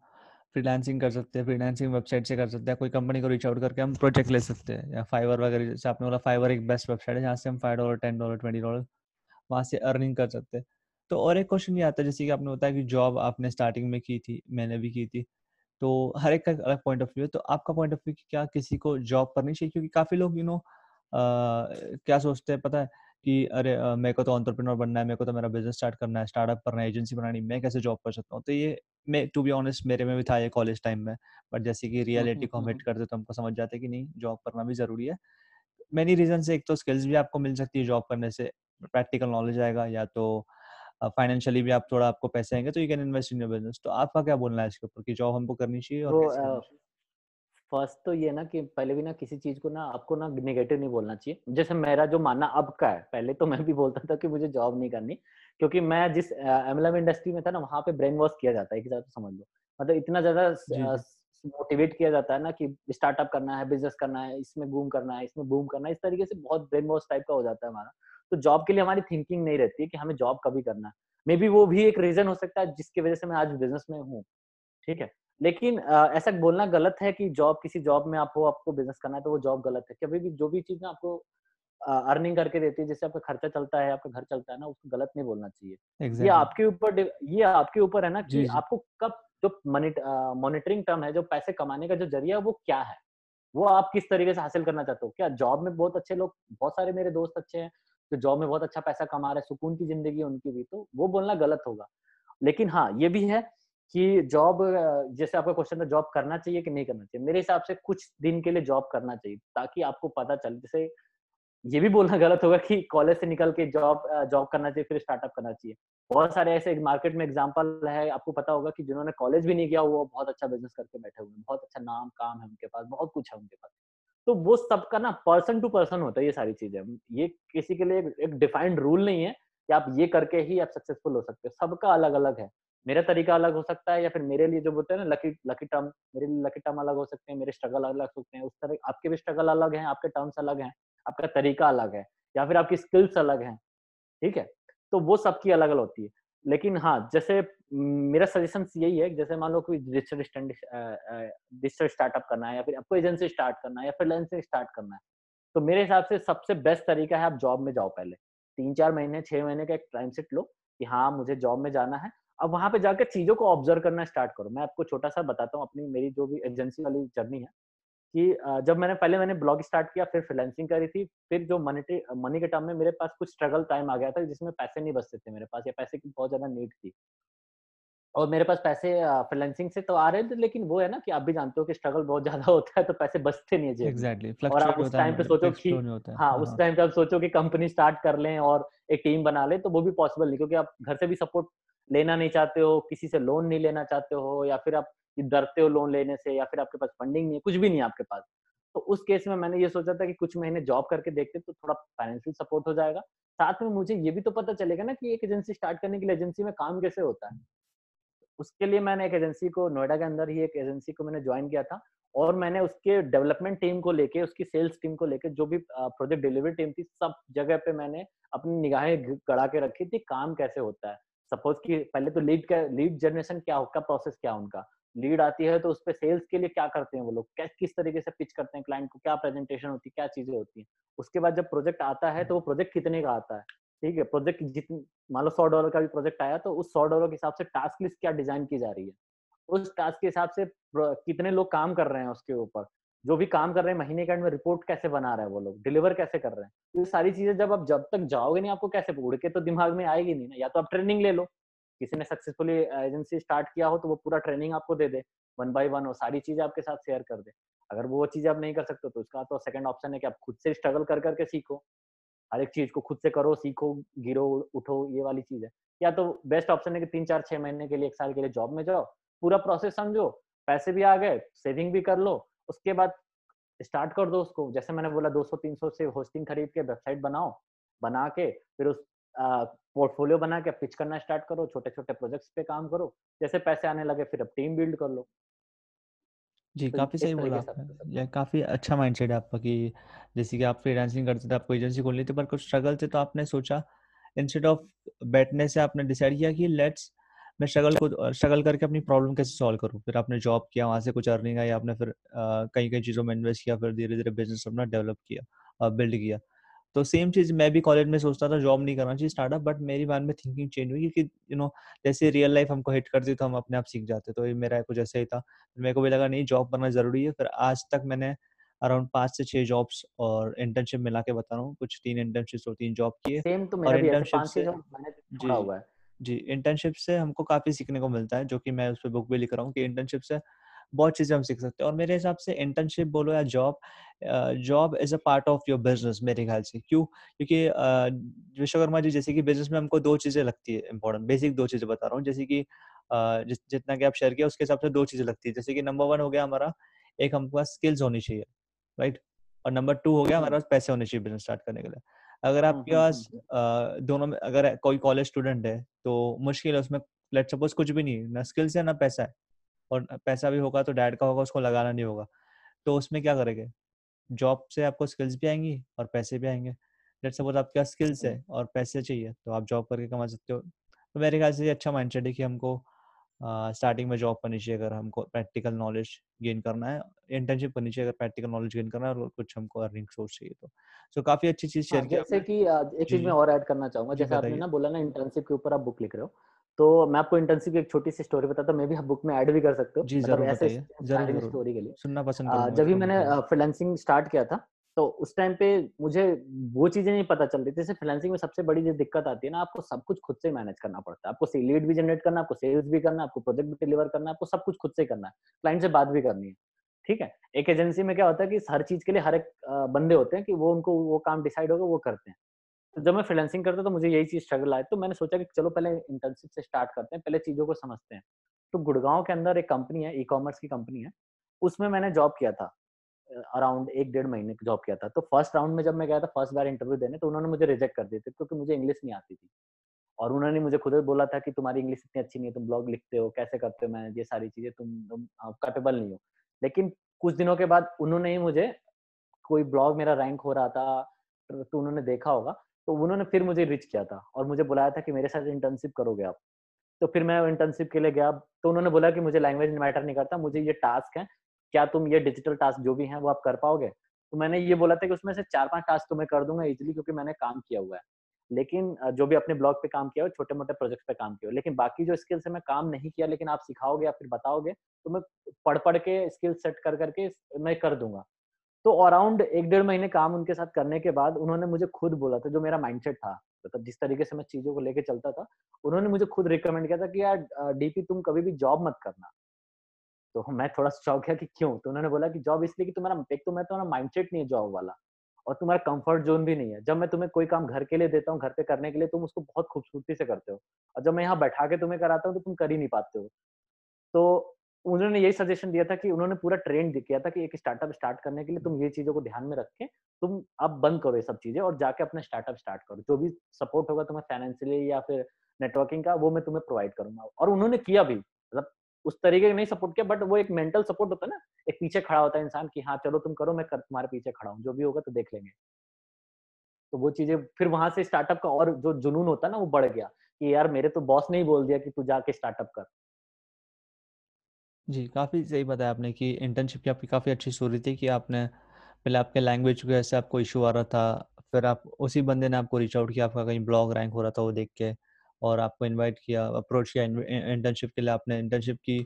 फ्रीलांसिंग कर सकते हैं, फ्रीलांसिंग वेबसाइट से कर सकते हैं, कोई कंपनी को रीच आउट करके हम प्रोजेक्ट ले सकते हैं, या फाइवर वगैरह, जैसे आपने बोला फाइवर एक बेस्ट वेबसाइट है जहाँ से हम $5, $10, $20 वहाँ से अर्निंग कर सकते हैं। तो और एक क्वेश्चन ये आता है, जैसे कि आपने बताया कि जॉब आपने स्टार्टिंग में की थी, मैंने भी की थी, तो हर एक का अलग पॉइंट ऑफ व्यू है। तो आपका पॉइंट ऑफ व्यू कि क्या किसी को जॉब करनी चाहिए? क्योंकि काफ़ी लोग क्या सोचते हैं पता है कि अरे मेरे को तो एंटरप्रेन्योर बनना है, मेरे को तो मेरा बिजनेस स्टार्ट करना है, स्टार्टअप करना है, एजेंसी बनानी, मैं कैसे जॉब कर सकता हूँ? तो ये मैं टू बी ऑनेस्ट मेरे में भी था ये कॉलेज टाइम में, बट जैसे कि रियलिटी को हम हिट करते तो हमको समझ जाते कि नहीं, जॉब करना भी ज़रूरी है। मेनी रीजन से, एक तो स्किल्स भी आपको मिल सकती है जॉब करने से, प्रैक्टिकल नॉलेज आएगा, या तो फाइनेंशियली भी आप थोड़ा आपको पैसे आएंगे तो you can invest in your business. तो आपका क्या बोलना है इसके ऊपर कि जॉब हमको करनी चाहिए? और फर्स्ट तो ये ना कि पहले भी ना किसी चीज को ना आपको ना नेगेटिव नहीं बोलना चाहिए। जैसे मेरा जो मानना अब का है, पहले तो मैं भी बोलता था कि मुझे जॉब नहीं करनी, क्योंकि मैं जिस MLM इंडस्ट्री में था ना वहाँ पे ब्रेन वॉश किया जाता है, एक हिसाब से समझ लो, मतलब इतना ज्यादा मोटिवेट किया जाता है ना कि स्टार्टअप करना है, बिजनेस करना है, इसमें बूम करना है, इसमें बूम करना है, इस तरीके से बहुत ब्रेन वॉश टाइप का हो जाता है हमारा। तो जॉब के लिए हमारी थिंकिंग नहीं रहती है कि हमें जॉब कभी करना है। मे बी वो भी एक रीजन हो सकता है जिसकी वजह से मैं आज बिजनेस में हूँ, ठीक है। लेकिन ऐसा बोलना गलत है कि जॉब, किसी जॉब में आपको बिजनेस करना है तो वो जॉब गलत है। कभी भी जो भी चीज ना आपको अर्निंग करके देती है, जैसे आपका खर्चा चलता है, आपका घर चलता है ना, उसको गलत नहीं बोलना चाहिए। exactly. ये आपके ऊपर है ना कि आपको कब, जो मॉनिटरिंग टर्म है, जो पैसे कमाने का जो जरिया है वो क्या है, वो आप किस तरीके से हासिल करना चाहते हो। क्या जॉब में बहुत अच्छे लोग, बहुत सारे मेरे दोस्त अच्छे हैं तो जॉब में बहुत अच्छा पैसा कमा रहे हैं, सुकून की जिंदगी है उनकी भी, तो वो बोलना गलत होगा। लेकिन हाँ, ये भी है कि जॉब, जैसे आपका क्वेश्चन था जॉब करना चाहिए कि नहीं करना चाहिए, मेरे हिसाब से कुछ दिन के लिए जॉब करना चाहिए ताकि आपको पता चले। जैसे ये भी बोलना गलत होगा कि कॉलेज से निकल के जॉब करना चाहिए फिर स्टार्टअप करना चाहिए। बहुत सारे ऐसे मार्केट में एग्जांपल है, आपको पता होगा कि जिन्होंने कॉलेज भी नहीं किया वो बहुत अच्छा बिजनेस करके बैठे हुए हैं, बहुत अच्छा नाम काम है उनके पास, बहुत कुछ है उनके पास। तो वो सबका ना पर्सन टू पर्सन होता है ये सारी चीजें। ये किसी के लिए एक डिफाइंड रूल नहीं है कि आप ये करके ही आप सक्सेसफुल हो सकते हो, सबका अलग अलग है। मेरा तरीका अलग हो सकता है, या फिर मेरे लिए जो बोलते हैं ना लकी टर्म, मेरे लिए लकी टर्म अलग हो सकते हैं, मेरे स्ट्रगल अलग हो सकते हैं। उस तरह आपके भी स्ट्रगल अलग हैं, आपके टर्म्स अलग हैं, आपका तरीका अलग है, या फिर आपकी स्किल्स अलग हैं, ठीक है। तो वो सबकी अलग अलग होती है। लेकिन हाँ, जैसे मेरा सजेशन यही है, जैसे मान लो कि डिजिटल स्टार्टअप करना है, या फिर आपको एजेंसी स्टार्ट करना है, या फ्रीलांसिंग स्टार्ट करना है, तो मेरे हिसाब से सबसे बेस्ट तरीका है आप जॉब में जाओ। पहले 3-4 महीने 6 महीने का एक टाइम सेट लो कि हाँ मुझे जॉब में जाना है। अब वहां पे जाकर चीजों को ऑब्जर्व करना स्टार्ट करो। मैं आपको छोटा सा बताता हूँ अपनी, मेरी जो भी एजेंसी वाली जर्नी है कि जब मैंने ब्लॉग स्टार्ट किया, फिर फ्रीलांसिंग करी थी, फिर जो मनी के टर्म में मेरे पास कुछ स्ट्रगल टाइम आ गया था जिसमें पैसे नहीं बचते थे मेरे पास, या पैसे की बहुत ज्यादा नीड थी। और मेरे पास पैसे फ्रीलांसिंग से तो आ रहे थे, लेकिन वो है ना कि आप भी जानते हो कि स्ट्रगल बहुत ज्यादा होता है तो पैसे बचते नहीं है। एग्जैक्टली, और आप उस टाइम पे सोचो कि हाँ, उस टाइम पे आप सोचो कि कंपनी स्टार्ट कर लें और एक टीम बना लें, तो वो भी पॉसिबल नहीं, क्योंकि आप घर से भी सपोर्ट लेना नहीं चाहते हो, किसी से लोन नहीं लेना चाहते हो, या फिर आप डरते हो लोन लेने से, या फिर आपके पास फंडिंग नहीं है, कुछ भी नहीं है आपके पास। तो उस केस में मैंने ये सोचा था कि कुछ महीने जॉब करके देखते तो थोड़ा फाइनेंशियल सपोर्ट हो जाएगा, साथ में मुझे ये भी तो पता चलेगा ना कि एक एजेंसी स्टार्ट करने के लिए एजेंसी में काम कैसे होता है। उसके लिए मैंने एक एजेंसी को, नोएडा के अंदर ही एक एजेंसी को मैंने ज्वाइन किया था, और मैंने उसके डेवलपमेंट टीम को लेके, उसकी सेल्स टीम को लेके, जो भी प्रोजेक्ट डिलीवरी टीम थी, सब जगह पे मैंने अपनी निगाहें गड़ा के रखी थी काम कैसे होता है। सपोज कि पहले तो लीड जनरेशन क्या होगा, प्रोसेस क्या उनका, लीड आती है तो उस पर सेल्स के लिए क्या करते हैं वो लोग, किस तरीके से पिच करते हैं क्लाइंट को, क्या प्रेजेंटेशन होती है, क्या चीजें होती हैं। उसके बाद जब प्रोजेक्ट आता है तो वो प्रोजेक्ट कितने का आता है, ठीक है। प्रोजेक्ट जितने, मान लो $100 का भी प्रोजेक्ट आया तो उस $100 के हिसाब से टास्क लिस्ट क्या डिजाइन की जा रही है, उस टास्क के हिसाब से कितने लोग काम कर रहे हैं उसके ऊपर, जो भी काम कर रहे हैं महीने के एंड में रिपोर्ट कैसे बना रहे हैं वो लोग, डिलीवर कैसे कर रहे हैं। ये सारी चीजें जब तक जाओगे नहीं, आपको कैसे उड़ के तो दिमाग में आएगी नहीं ना। या तो आप ट्रेनिंग ले लो, किसी ने सक्सेसफुली एजेंसी स्टार्ट किया हो तो वो पूरा ट्रेनिंग आपको दे दे 1 by 1 और सारी चीजें आपके साथ शेयर कर दे। अगर वो चीजें आप नहीं कर सकते तो उसका तो सेकंड ऑप्शन है कि आप खुद से स्ट्रगल कर करके सीखो, हर एक चीज को खुद से करो, सीखो, गिरो, उठो, ये वाली चीज है। या तो बेस्ट ऑप्शन है कि 3-4-6 महीने के लिए, 1 साल के लिए जॉब में जाओ, पूरा प्रोसेस समझो, पैसे भी आ गए, सेविंग भी कर लो, उसके बाद स्टार्ट कर दो उसको। जैसे मैंने बोला 200-300 से होस्टिंग खरीद के वेबसाइट बनाओ, बना के फिर उस पोर्टफोलियो बना के पिच करना स्टार्ट करो, छोटे छोटे प्रोजेक्ट्स पे काम करो, जैसे पैसे आने लगे फिर अब टीम बिल्ड कर लो। जी, तो काफी सही बोला आपने, ये काफी अच्छा माइंडसेट है आपका कि जैसे कि आप फ्रीलांसिंग करते थे, आपको एजेंसी खोलनी थी, पर कुछ स्ट्रगल थे तो आपने सोचा, इंस्टेड ऑफ बैठने से आपने डिसाइड किया कि लेट्स मैं स्ट्रगल करके अपनी प्रॉब्लम कैसे सॉल्व करूँ। फिर आपने जॉब किया, वहाँ से कुछ अर्निंग आई, आपने फिर कई चीज़ों में इन्वेस्ट किया, फिर धीरे धीरे बिजनेस अपना डेवलप किया, बिल्ड किया। तो सेम चीज मैं भी कॉलेज में सोचता था जॉब नहीं करना चाहिए, स्टार्टअप, बट मेरी मन में थिंकिंग चेंज हुई कि जैसे रियल लाइफ हमको हिट करती तो हम अपने आप सीख जाते, तो ये मेरा कुछ ऐसा ही था। मेरे को भी लगा नहीं, जॉब करना जरूरी है। फिर आज तक मैंने अराउंड 5 से 6 जॉब्स और इंटर्नशिप मिला के बता रहा हूँ, कुछ 3 इंटर्नशिप और 3 जॉब किए, और इंटर्नशिप से हमको काफी सीखने को मिलता है, जो कि मैं उस पर बुक भी लिख रहा हूँ कि इंटर्नशिप से बहुत चीजें हम सीख सकते हैं। और मेरे हिसाब से इंटर्नशिप बोलो या job is a part of your business मेरे ख्याल से। क्यों? क्योंकि विश्वकर्मा जी, जैसे कि बिजनेस में हमको 2 चीजें लगती है इंपॉर्टेंट, बेसिक 2 चीजें बता रहा हूँ, जैसे कि जितना कि आप शेयर किया उसके हिसाब से 2 चीजें लगती है। जैसे कि नंबर 1 हो गया हमारा, एक हमको स्किल्स होनी चाहिए, राइट, और नंबर 2 हो गया हमारे पास पैसे होने चाहिए बिजनेस स्टार्ट करने के लिए। अगर आपके पास दोनों में, अगर कोई कॉलेज स्टूडेंट है तो मुश्किल है, उसमें लेट्स सपोज कुछ भी नहीं, ना स्किल्स है ना पैसा है, और पैसा भी होगा तो डैड का होगा, उसको लगाना नहीं होगा, तो उसमें क्या करेंगे? जॉब से आपको स्किल्स भी आएंगी और पैसे भी आएंगे। लेट्स सपोज आपके पास स्किल्स है और पैसे चाहिए तो आप जॉब करके कमा सकते हो, तो मेरे ख्याल से अच्छा माइंडसेट है कि हमको स्टार्टिंग में जॉब करनी चाहिए अगर हमको प्रैक्टिकल नॉलेज गेन करना है, इंटर्नशिप करनी चाहिए अगर प्रैक्टिकल नॉलेज गेन करना है और कुछ हमको अर्निंग सोर्स चाहिए तो। सो काफी अच्छी चीज शेयर की। जैसे कि एक चीज मैं और ऐड करना चाहूंगा, जैसे आपने ना बोला ना इंटर्नशिप के ऊपर आप बुक लिख रहे हो, तो मैं आपको इंटर्नशिप की एक छोटी सी स्टोरी बताता हूं, मैं भी आप बुक में ऐड भी कर सकते हो। जी जरूर बताइए, जरूर स्टोरी के लिए सुनना पसंद करूंगा। जब भी मैंने फ्रीलांसिंग स्टार्ट किया था तो उस टाइम पे मुझे वो चीजें नहीं पता चल रही थी। जैसे फ्रीलांसिंग में सबसे बड़ी जो दिक्कत आती है ना, आपको सब कुछ खुद से मैनेज करना पड़ता है, आपको लीड भी जनरेट करना, आपको सेल्स भी करना, आपको प्रोजेक्ट भी डिलीवर करना, आपको सब कुछ खुद से करना है, क्लाइंट से बात भी करनी है, ठीक है। एक एजेंसी में क्या होता है कि हर चीज के लिए हर एक बंदे होते हैं कि वो उनको वो काम डिसाइड होगा वो करते हैं। तो जब मैं फ्रीलांसिंग करता तो मुझे यही चीज स्ट्रगल आई, तो मैंने सोचा कि चलो पहले इंटर्नशिप से स्टार्ट करते हैं, पहले चीजों को समझते हैं। तो गुड़गांव के अंदर एक कंपनी है, ई कॉमर्स की कंपनी है, उसमें मैंने जॉब किया था, अराउंड 1-1.5 महीने जॉब किया था। तो फर्स्ट राउंड में जब मैं गया था फर्स्ट बार इंटरव्यू देने, तो उन्होंने मुझे रिजेक्ट कर दिया था क्योंकि मुझे इंग्लिश नहीं आती थी, और उन्होंने मुझे खुद बोला था कि तुम्हारी इंग्लिश इतनी अच्छी नहीं है, तुम ब्लॉग लिखते हो कैसे करते हो, मैं ये सारी चीजें तुम कैपेबल नहीं हो। लेकिन कुछ दिनों के बाद उन्होंने ही मुझे, कोई ब्लॉग मेरा रैंक हो रहा था तो उन्होंने देखा होगा, तो उन्होंने फिर मुझे रिच किया था और मुझे बुलाया था कि मेरे साथ इंटर्नशिप करोगे आप। तो फिर मैं इंटर्नशिप के लिए गया, तो उन्होंने बोला कि मुझे लैंग्वेज मैटर नहीं करता, मुझे ये टास्क है, क्या तुम ये डिजिटल टास्क जो भी हैं वो आप कर पाओगे। तो मैंने ये बोला था कि उसमें से 4-5 टास्क तो मैं कर दूंगा इजीली क्योंकि मैंने काम किया हुआ है, लेकिन जो भी अपने ब्लॉग पे काम किया हो, छोटे मोटे प्रोजेक्ट पे काम किया हो, लेकिन बाकी जो स्किल्स है मैं काम नहीं किया, लेकिन आप सिखाओगे या फिर बताओगे तो मैं पढ़ के स्किल सेट कर करके मैं कर दूंगा। तो अराउंड 1-1.5 महीने काम उनके साथ करने के बाद उन्होंने मुझे खुद बोला था, जो मेरा माइंडसेट था मतलब जिस तरीके से मैं चीजों को लेके चलता था, उन्होंने मुझे खुद रिकमेंड किया था कि यार डीपी तुम कभी भी जॉब मत करना। तो मैं थोड़ा शौक है कि क्यों, तो उन्होंने बोला कि जॉब इसलिए कि तुम्हारा एक तो मैं तुम्हारा माइंडसेट नहीं है जॉब वाला, और तुम्हारा कंफर्ट जोन भी नहीं है। जब मैं तुम्हें कोई काम घर के लिए देता हूँ, घर पे करने के लिए, तुम उसको बहुत खूबसूरती से करते हो, और जब मैं यहाँ बैठा के तुम्हें कराता हूँ तो तुम कर ही नहीं पाते हो। तो उन्होंने यही सजेशन दिया था कि उन्होंने पूरा ट्रेंड किया था कि एक स्टार्टअप स्टार्ट करने के लिए तुम ये चीजों को ध्यान में रख के तुम अब बंद करो ये सब चीजें और जाके अपना स्टार्टअप स्टार्ट करो, जो भी सपोर्ट होगा तुम्हें फाइनेंशियली या फिर नेटवर्किंग का वो मैं तुम्हें प्रोवाइड करूंगा। और उन्होंने किया भी, मतलब उस तरीके नहीं सपोर्ट किया, बट वो एक मेंटल सपोर्ट होता है ना, एक पीछे खड़ा होता है इंसान कि हाँ चलो तुम करो, मैं तुम्हारे पीछे खड़ा हूँ, जो भी होगा तो देख लेंगे। तो वो चीजें फिर वहां से स्टार्टअप का और जो जुनून होता है ना वो बढ़ गया कि यार मेरे तो बॉस ने ही बोल दिया कि तू जाके स्टार्टअप कर। जी काफ़ी सही बताया आपने कि इंटर्नशिप की आपकी काफ़ी अच्छी स्टोरी थी कि आपने पहले आपके लैंग्वेज की वजह से आपको इशू आ रहा था, फिर आप उसी बंदे ने आपको रीच आउट किया, आपका कहीं ब्लॉग रैंक हो रहा था वो देख के, और आपको इनवाइट किया, अप्रोच किया इंटर्नशिप के लिए, आपने इंटर्नशिप की,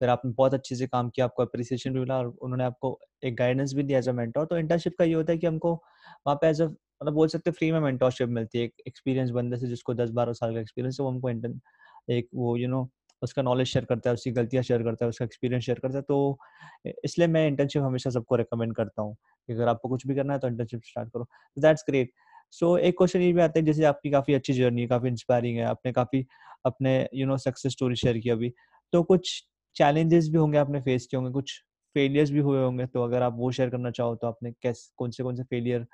फिर आपने बहुत अच्छे से काम किया, आपको अप्रिसिएशन भी मिला और उन्होंने आपको एक गाइडेंस भी दिया एज अ मेंटोर। तो इंटर्नशिप का ये होता है कि हमको वहाँ पे एज अ मतलब बोल सकते फ्री में मेंटोरशिप मिलती है, एक एक्सपीरियंस बंदे से जिसको 10-12 साल का एक्सपीरियंस है, वो हमको एक वो उसका नॉलेज शेयर करता है, उसकी गलतियाँ शेयर करता है, उसका एक्सपीरियंस शेयर करता है। तो इसलिए मैं इंटर्नशिप हमेशा सबको रेकमेंड करता हूँ कि अगर आपको कुछ भी करना है तो इंटर्नशिप स्टार्ट करो। That's great. सो एक क्वेश्चन ये भी आता है, जैसे आपकी काफ़ी अच्छी जर्नी है, काफ़ी इंस्पायरिंग है, आपने काफ़ी अपने सक्सेस स्टोरी शेयर की अभी, तो कुछ चैलेंजेस भी होंगे आपने फेस किए होंगे, कुछ फेलियर्स भी हुए होंगे, तो अगर आप वो शेयर करना चाहो तो आपने कैसे कौन से फेलियर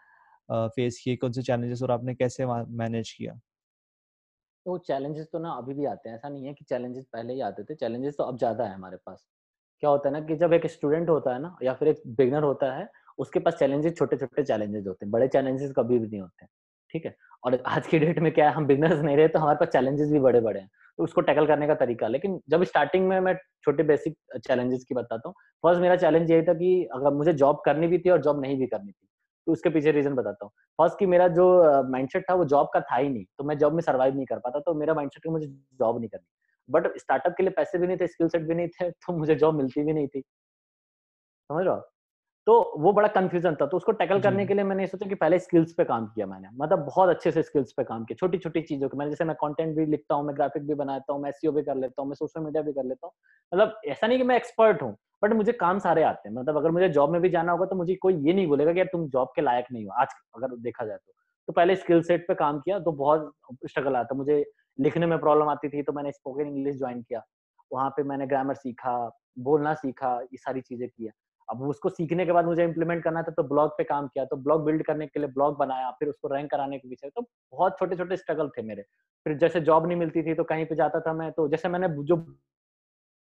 फेस किए, कौन से चैलेंजेस, और आपने कैसे मैनेज किया? तो चैलेंजेस तो ना अभी भी आते हैं, ऐसा नहीं है कि चैलेंजेस पहले ही आते थे, चैलेंजेस तो अब ज्यादा है हमारे पास। क्या होता है ना कि जब एक स्टूडेंट होता है ना या फिर एक बिगिनर होता है, उसके पास चैलेंजेस छोटे छोटे चैलेंजेस होते हैं, बड़े चैलेंजेस कभी भी नहीं होते, ठीक है। और आज की डेट में क्या है, हम बिगिनर्स नहीं रहे तो हमारे पास चैलेंजेस भी बड़े बड़े हैं, तो उसको टैकल करने का तरीका। लेकिन जब स्टार्टिंग में मैं छोटे बेसिक चैलेंजेस की बताता हूँ। फर्स्ट मेरा चैलेंज यही था कि अगर मुझे जॉब करनी भी थी और जॉब नहीं भी करनी थी, तो उसके पीछे रीजन बताता हूँ। फर्स्ट कि मेरा जो माइंडसेट था वो जॉब का था ही नहीं, तो मैं जॉब में सर्वाइव नहीं कर पाता, तो मेरा माइंडसेट कि मुझे जॉब नहीं करनी। बट स्टार्टअप के लिए पैसे भी नहीं थे, स्किल सेट भी नहीं थे, तो मुझे जॉब मिलती भी नहीं थी, समझ रहे हो। तो वो बड़ा कंफ्यूजन था, तो उसको टैकल करने के लिए मैंने सोचा कि पहले स्किल्स पे काम किया मैंने, मतलब बहुत अच्छे से स्किल्स पे काम किया, छोटी छोटी चीजों के। मैंने जैसे मैं कंटेंट भी लिखता हूँ, मैं ग्राफिक भी बनाता हूँ, मैं एसईओ भी कर लेता हूँ, मैं सोशल मीडिया भी कर लेता हूँ, मतलब ऐसा नहीं कि मैं एक्सपर्ट हूँ, बट मुझे काम सारे आते हैं। मतलब अगर मुझे जॉब में भी जाना होगा तो मुझे कोई ये नहीं बोलेगा कि यार तुम जॉब के लायक नहीं हो, आज अगर देखा जाए तो पहले स्किल सेट पे काम किया, तो बहुत स्ट्रगल आता। मुझे लिखने में प्रॉब्लम आती थी, तो मैंने स्पोकन इंग्लिश ज्वाइन किया, वहाँ पे मैंने ग्रामर सीखा, बोलना सीखा, ये सारी चीजें किया। अब उसको सीखने के बाद मुझे इम्प्लीमेंट करना था, तो ब्लॉग पे काम किया, तो ब्लॉग बिल्ड करने के लिए ब्लॉग बनाया, फिर उसको रैंक कराने के पीछे, तो बहुत छोटे छोटे स्ट्रगल थे मेरे। फिर जैसे जॉब नहीं मिलती थी तो कहीं पे जाता था मैं, तो जैसे मैंने जो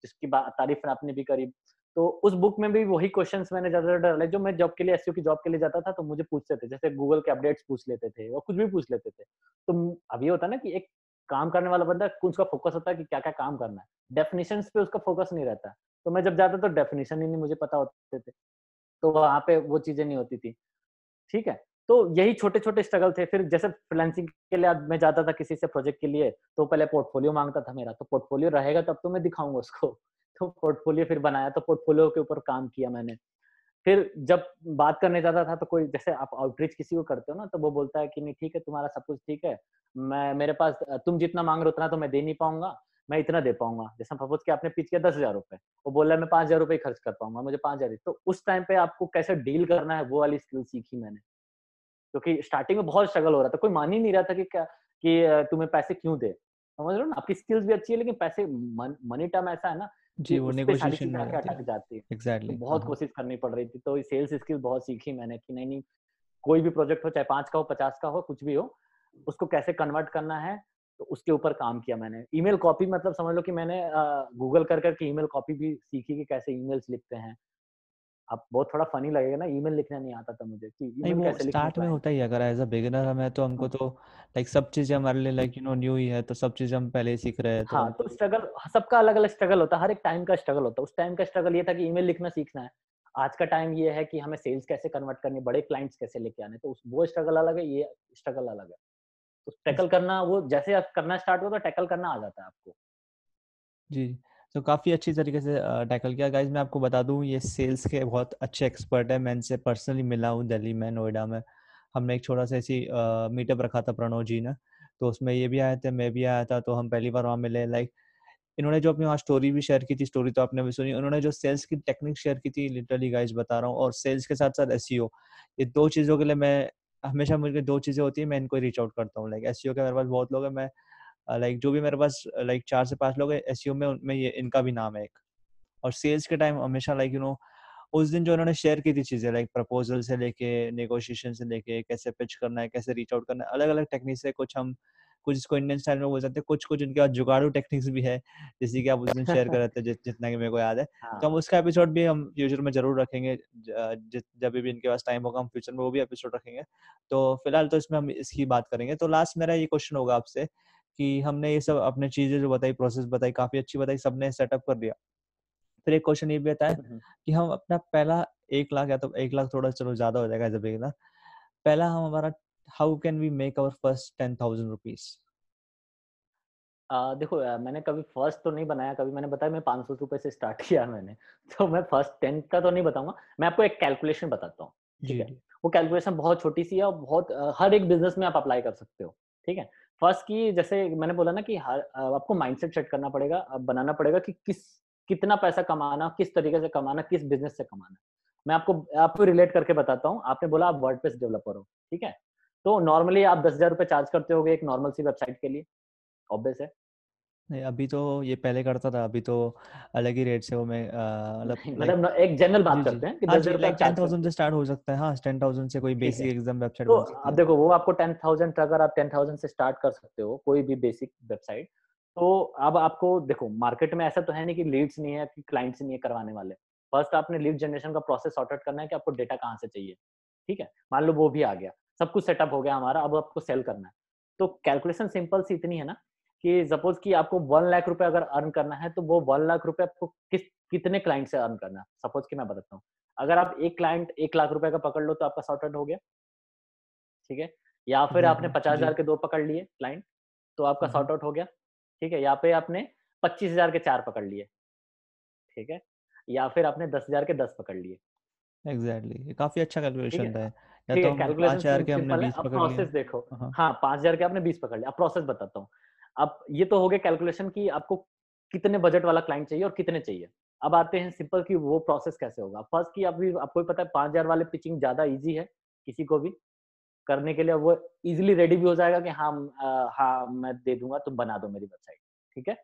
जिसकी तारीफ आपने भी करी, तो उस बुक में भी वही क्वेश्चंस मैंने ज्यादा डाले, जो मैं जॉब के लिए एसईओ की जॉब के लिए जाता था तो मुझे पूछते थे, जैसे गूगल के अपडेट्स पूछ लेते थे और कुछ भी पूछ लेते थे। तो अब ये होता ना कि एक काम करने वाला बंदा उसका फोकस होता है कि क्या क्या काम करना है, डेफिनेशंस पे उसका फोकस नहीं रहता। तो मैं जब जाता तो डेफिनेशन ही नहीं मुझे पता होते थे, तो वहाँ पे वो चीजें नहीं होती थी। ठीक है, तो यही छोटे छोटे स्ट्रगल थे। फिर जैसे फ्रीलांसिंग के लिए मैं जाता था किसी से प्रोजेक्ट के लिए, तो पहले पोर्टफोलियो मांगता था मेरा, तो पोर्टफोलियो रहेगा तब तो मैं दिखाऊंगा उसको, तो पोर्टफोलियो फिर बनाया, तो पोर्टफोलियो के ऊपर काम किया मैंने। फिर जब बात करने जाता था तो कोई, जैसे आप आउटरीच किसी को करते हो ना, तो वो बोलता है कि नहीं ठीक है तुम्हारा सब कुछ ठीक है, मैं मेरे पास तुम जितना मांग रहे हो उतना तो मैं दे नहीं पाऊंगा, मैं इतना दे पाऊंगा। जैसे सपोज कि आपने पिच किया 10,000 रुपए, वो बोला मैं 5,000 रुपये खर्च कर पाऊंगा, मुझे 5,000। तो उस टाइम पे आपको कैसे डील करना है वो वाली स्किल सीखी मैंने, क्योंकि स्टार्टिंग में बहुत स्ट्रगल हो रहा था, कोई मान ही नहीं रहा था कि क्या कि तुम्हें पैसे क्यों दे, समझ रहे हो ना। आपकी स्किल्स भी अच्छी है लेकिन पैसे मनी टर्म ऐसा है ना जी, वो नेगोशिएशन में अटक जाती है। एग्जैक्टली, तो बहुत कोशिश करनी पड़ रही थी। तो सेल्स स्किल बहुत सीखी मैंने कि नहीं, कोई भी प्रोजेक्ट हो, चाहे 5 का हो 50 का हो, कुछ भी हो, उसको कैसे कन्वर्ट करना है, तो उसके ऊपर काम किया मैंने। ईमेल कॉपी, मतलब समझ लो कि मैंने गूगल कर करके ईमेल कॉपी भी सीखी कि कैसे ईमेल्स लिखते हैं। अब बहुत थोड़ा फनी लगेगा ना, ईमेल लिखना नहीं आता था मुझे कि ईमेल कैसे लिखते हैं। स्टार्ट में होता ही, अगर एज अ बिगिनर हमें तो हमको तो लाइक सब चीजें हमारे लिए लाइक यू नो न्यू ही है, तो सब चीजें हम पहले ही सीख रहे हैं। हाँ, तो स्ट्रगल सबका अलग अलग स्ट्रगल होता है, हर एक टाइम का स्ट्रगल होता है। उस टाइम का स्ट्रगल ये था कि ईमेल लिखना सीखना है, आज का टाइम ये है कि हमें सेल्स कैसे कन्वर्ट करनी, बड़े क्लाइंट्स कैसे लेके आने, तो वो स्ट्रगल अलग है, ये स्ट्रगल अलग है। तो टैकल करना, वो जैसे आप करना स्टार्ट हो तो टैकल करना आ जाता है आपको जी। तो काफ़ी अच्छी तरीके से टैकल किया। गाइज मैं आपको बता दूं, ये सेल्स के बहुत अच्छे एक्सपर्ट है, मैं इनसे पर्सनली मिला हूँ दिल्ली में, नोएडा में। हमने एक छोटा सा ऐसी मीटअप रखा था प्रणव जी ने, तो उसमें ये भी आए थे, मैं भी आया था, तो हम पहली बार वहाँ मिले। लाइक इन्होंने जो अपनी वहाँ स्टोरी भी शेयर की थी, स्टोरी तो आपने भी सुनी, उन्होंने जो सेल्स की टेक्निक शेयर की थी, लिटरली गाइज बता रहा हूँ, और सेल्स के साथ साथ SEO, ये दो चीज़ों के लिए मैं हमेशा, मुझे दो चीज़ें होती है मैं इनको रीच आउट करता हूँ। लाइक SEO के मेरे पास बहुत लोग हैं, मैं लाइक जो भी मेरे पास लाइक 4 से 5 लोग हैं SEO में, उनमें ये इनका भी नाम है एक। और सेल्स के टाइम हमेशा लाइक यू नो, उस दिन जो उन्होंने शेयर की थी चीज़ें, लाइक प्रपोजल से लेके, नेगोशिएशन से लेके, कैसे पिच करना है, कैसे रीच आउट करना है, अलग अलग टेक्निक्स है। कुछ इसको इंडियन स्टाइल में बोल सकते हैं, कुछ इनके पास जुगाड़ू टेक्निक्स भी है, जैसे कि आप उस दिन शेयर कर रहे थे, जितना कि मेरे को याद है। तो हम उसका एपिसोड भी हम फ्यूचर में जरूर रखेंगे, जब भी इनके पास टाइम होगा हम फ्यूचर में वो भी एपिसोड रखेंगे। तो फिलहाल तो इसमें हम इसकी बात करेंगे। तो लास्ट मेरा ये क्वेश्चन होगा आपसे कि हमने ये सब अपने चीजें जो बताई, प्रोसेस बताई, काफी अच्छी बताई, सबने सेटअप कर दिया। फिर एक क्वेश्चन ये भी आता है कि हम अपना पहला 1 लाख, या तो 1 लाख थोड़ा चलो ज्यादा हो जाएगा, जब ना पहला हम हमारा how can we make our first 10,000 rupees. देखो मैंने कभी फर्स्ट तो नहीं बनाया, कभी मैंने बताया मैं 500 रुपए से स्टार्ट किया मैंने, तो मैं फर्स्ट 10 का तो नहीं बताऊंगा। मैं आपको एक कैलकुलेशन बताता हूँ, ठीक है। वो कैलकुलेशन बहुत छोटी सी है और बहुत हर एक बिजनेस में आप अप्लाई कर सकते हो, ठीक है। फर्स्ट की, जैसे मैंने बोला ना कि आपको माइंडसेट सेट करना पड़ेगा, बनाना पड़ेगा कि कितना पैसा कमाना, किस तरीके से कमाना, किस बिजनेस से कमाना। मैं आपको रिलेट करके बताता हूँ। आपने बोला आप वर्डप्रेस डेवलपर हो, ठीक है। तो नॉर्मली आप 10,000 रुपये चार्ज करते होगे एक नॉर्मल सी वेबसाइट के लिए, ऑब्वियस है। नहीं, अभी तो ये पहले करता था, अभी तो अलग ही रेट से वो मैं मतलब एक जनरल बात करते हैं कि 10,000 से स्टार्ट हो सकता है। हाँ, 10,000 से कोई बेसिक एग्जाम वेबसाइट हो सकती है। तो आप देखो वो आपको 10,000, अगर आप 10,000 से स्टार्ट कर सकते हो कोई भी बेसिक वेबसाइट, तो अब आपको देखो मार्केट में ऐसा तो है नहीं कि लीड्स नहीं है, कि क्लाइंट्स नहीं है करवाने वाले। फर्स्ट आपने लीड जनरेशन का प्रोसेस सॉर्ट आउट करना है कि आपको डेटा कहाँ से चाहिए, ठीक है। मान लो वो भी आ गया, सब कुछ सेटअप हो गया हमारा, अब आपको सेल करना है। तो कैलकुलेशन सिंपल सी इतनी है ना कि सपोज कि आपको 1 लाख रुपए अगर अर्न करना है, तो वो 1 लाख रुपए आपको कितने क्लाइंट से अर्न करना है। सपोज कि मैं बताता हूँ, अगर आप एक क्लाइंट 1 लाख रुपए का पकड़ लो तो आपका सॉर्ट आउट हो गया, ठीक है। या फिर आपने 50,000 के 2 पकड़ लिए क्लाइंट, तो आपका सॉर्ट आउट हो गया, ठीक है। या फिर आपने 25,000 के 4 पकड़ लिए, ठीक है। या फिर आपने 10,000 के 10 पकड़ लिए। एग्जैक्टली, काफी अच्छा कैलकुलेशन था। या तो 5,000 के हमने 20 पकड़ लिए, प्रोसेस देखो। हाँ, 5,000 के आपने 20 पकड़ लिया। अब प्रोसेस बताता हूँ। अब ये तो हो गया कैलकुलेशन कि आपको कितने बजट वाला क्लाइंट चाहिए और कितने चाहिए। अब आते हैं सिंपल कि वो प्रोसेस कैसे होगा। फर्स्ट की आपको पता है 5,000 वाले पिचिंग ज्यादा इजी है किसी को भी करने के लिए, वो इजीली रेडी भी हो जाएगा कि हाँ मैं दे दूंगा, तुम बना दो मेरी वेबसाइट, ठीक है।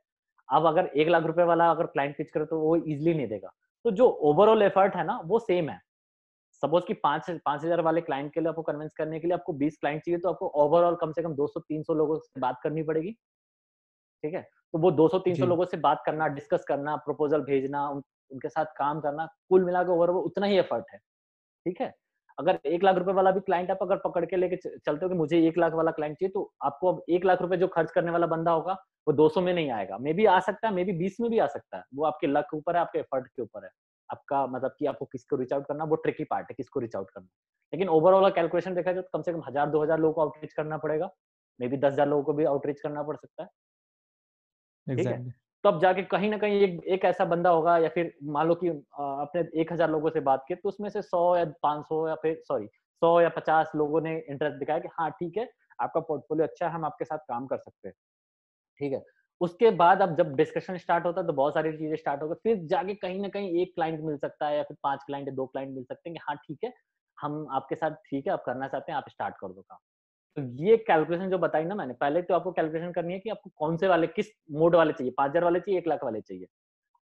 अब अगर 1 लाख रुपए वाला अगर क्लाइंट पिच करे तो वो इजिली नहीं देगा। तो जो ओवरऑल एफर्ट है ना वो सेम है। सपोज कि 5,000 वाले क्लाइंट के लिए आपको कन्विंस करने के लिए आपको 20 क्लाइंट चाहिए, तो आपको ओवरऑल कम से कम 200-300 लोगों से बात करनी पड़ेगी, ठीक है। तो वो 200-300 लोगों से बात करना, डिस्कस करना, प्रपोजल भेजना, उनके साथ काम करना, कुल मिलाकर ओवरऑल उतना ही एफर्ट है, ठीक है। अगर 1 लाख रुपए वाला भी क्लाइंट आप अगर पकड़ के लेके चलते हो कि मुझे 1 लाख वाला क्लाइंट चाहिए, तो आपको अब 1 लाख रुपए जो खर्च करने वाला बंदा होगा वो 200 में नहीं आएगा, मे बी आ सकता है, मे बी 20 में भी आ सकता है। वो आपके लक के ऊपर है, आपके एफर्ट के ऊपर है, आपका मतलब कि आपको किसको रीच आउट करना, वो ट्रिकी पार्ट है किसको रीच आउट करना। लेकिन ओवरऑल कैलकुलेशन देखा जाए तो कम से कम 1000-2000 लोगों को आउटरीच करना पड़ेगा, मे बी 10,000 लोगों को भी आउटरीच करना पड़ सकता है, ठीक है। तब जाके कहीं ना कहीं एक ऐसा बंदा होगा, या फिर मान लो कि आपने 1000 लोगों से बात की तो उसमें से 100 या 50 लोगों ने इंटरेस्ट दिखाया कि हाँ ठीक है आपका पोर्टफोलियो अच्छा है, हम आपके साथ काम कर सकते हैं, ठीक है। उसके बाद अब जब डिस्कशन स्टार्ट होता है तो बहुत सारी चीजें स्टार्ट होगा, फिर जाके कहीं ना कहीं 1 क्लाइंट मिल सकता है या फिर 5 क्लाइंट या 2 क्लाइंट मिल सकते हैं कि हाँ ठीक है हम आपके साथ, ठीक है आप करना चाहते हैं, आप स्टार्ट कर दो काम। तो ये कैलकुलेशन जो बताई ना मैंने, पहले तो आपको कैलकुलेशन करनी है कि आपको कौन से वाले, किस मोड वाले चाहिए, 5000 वाले चाहिए, 1 लाख वाले चाहिए।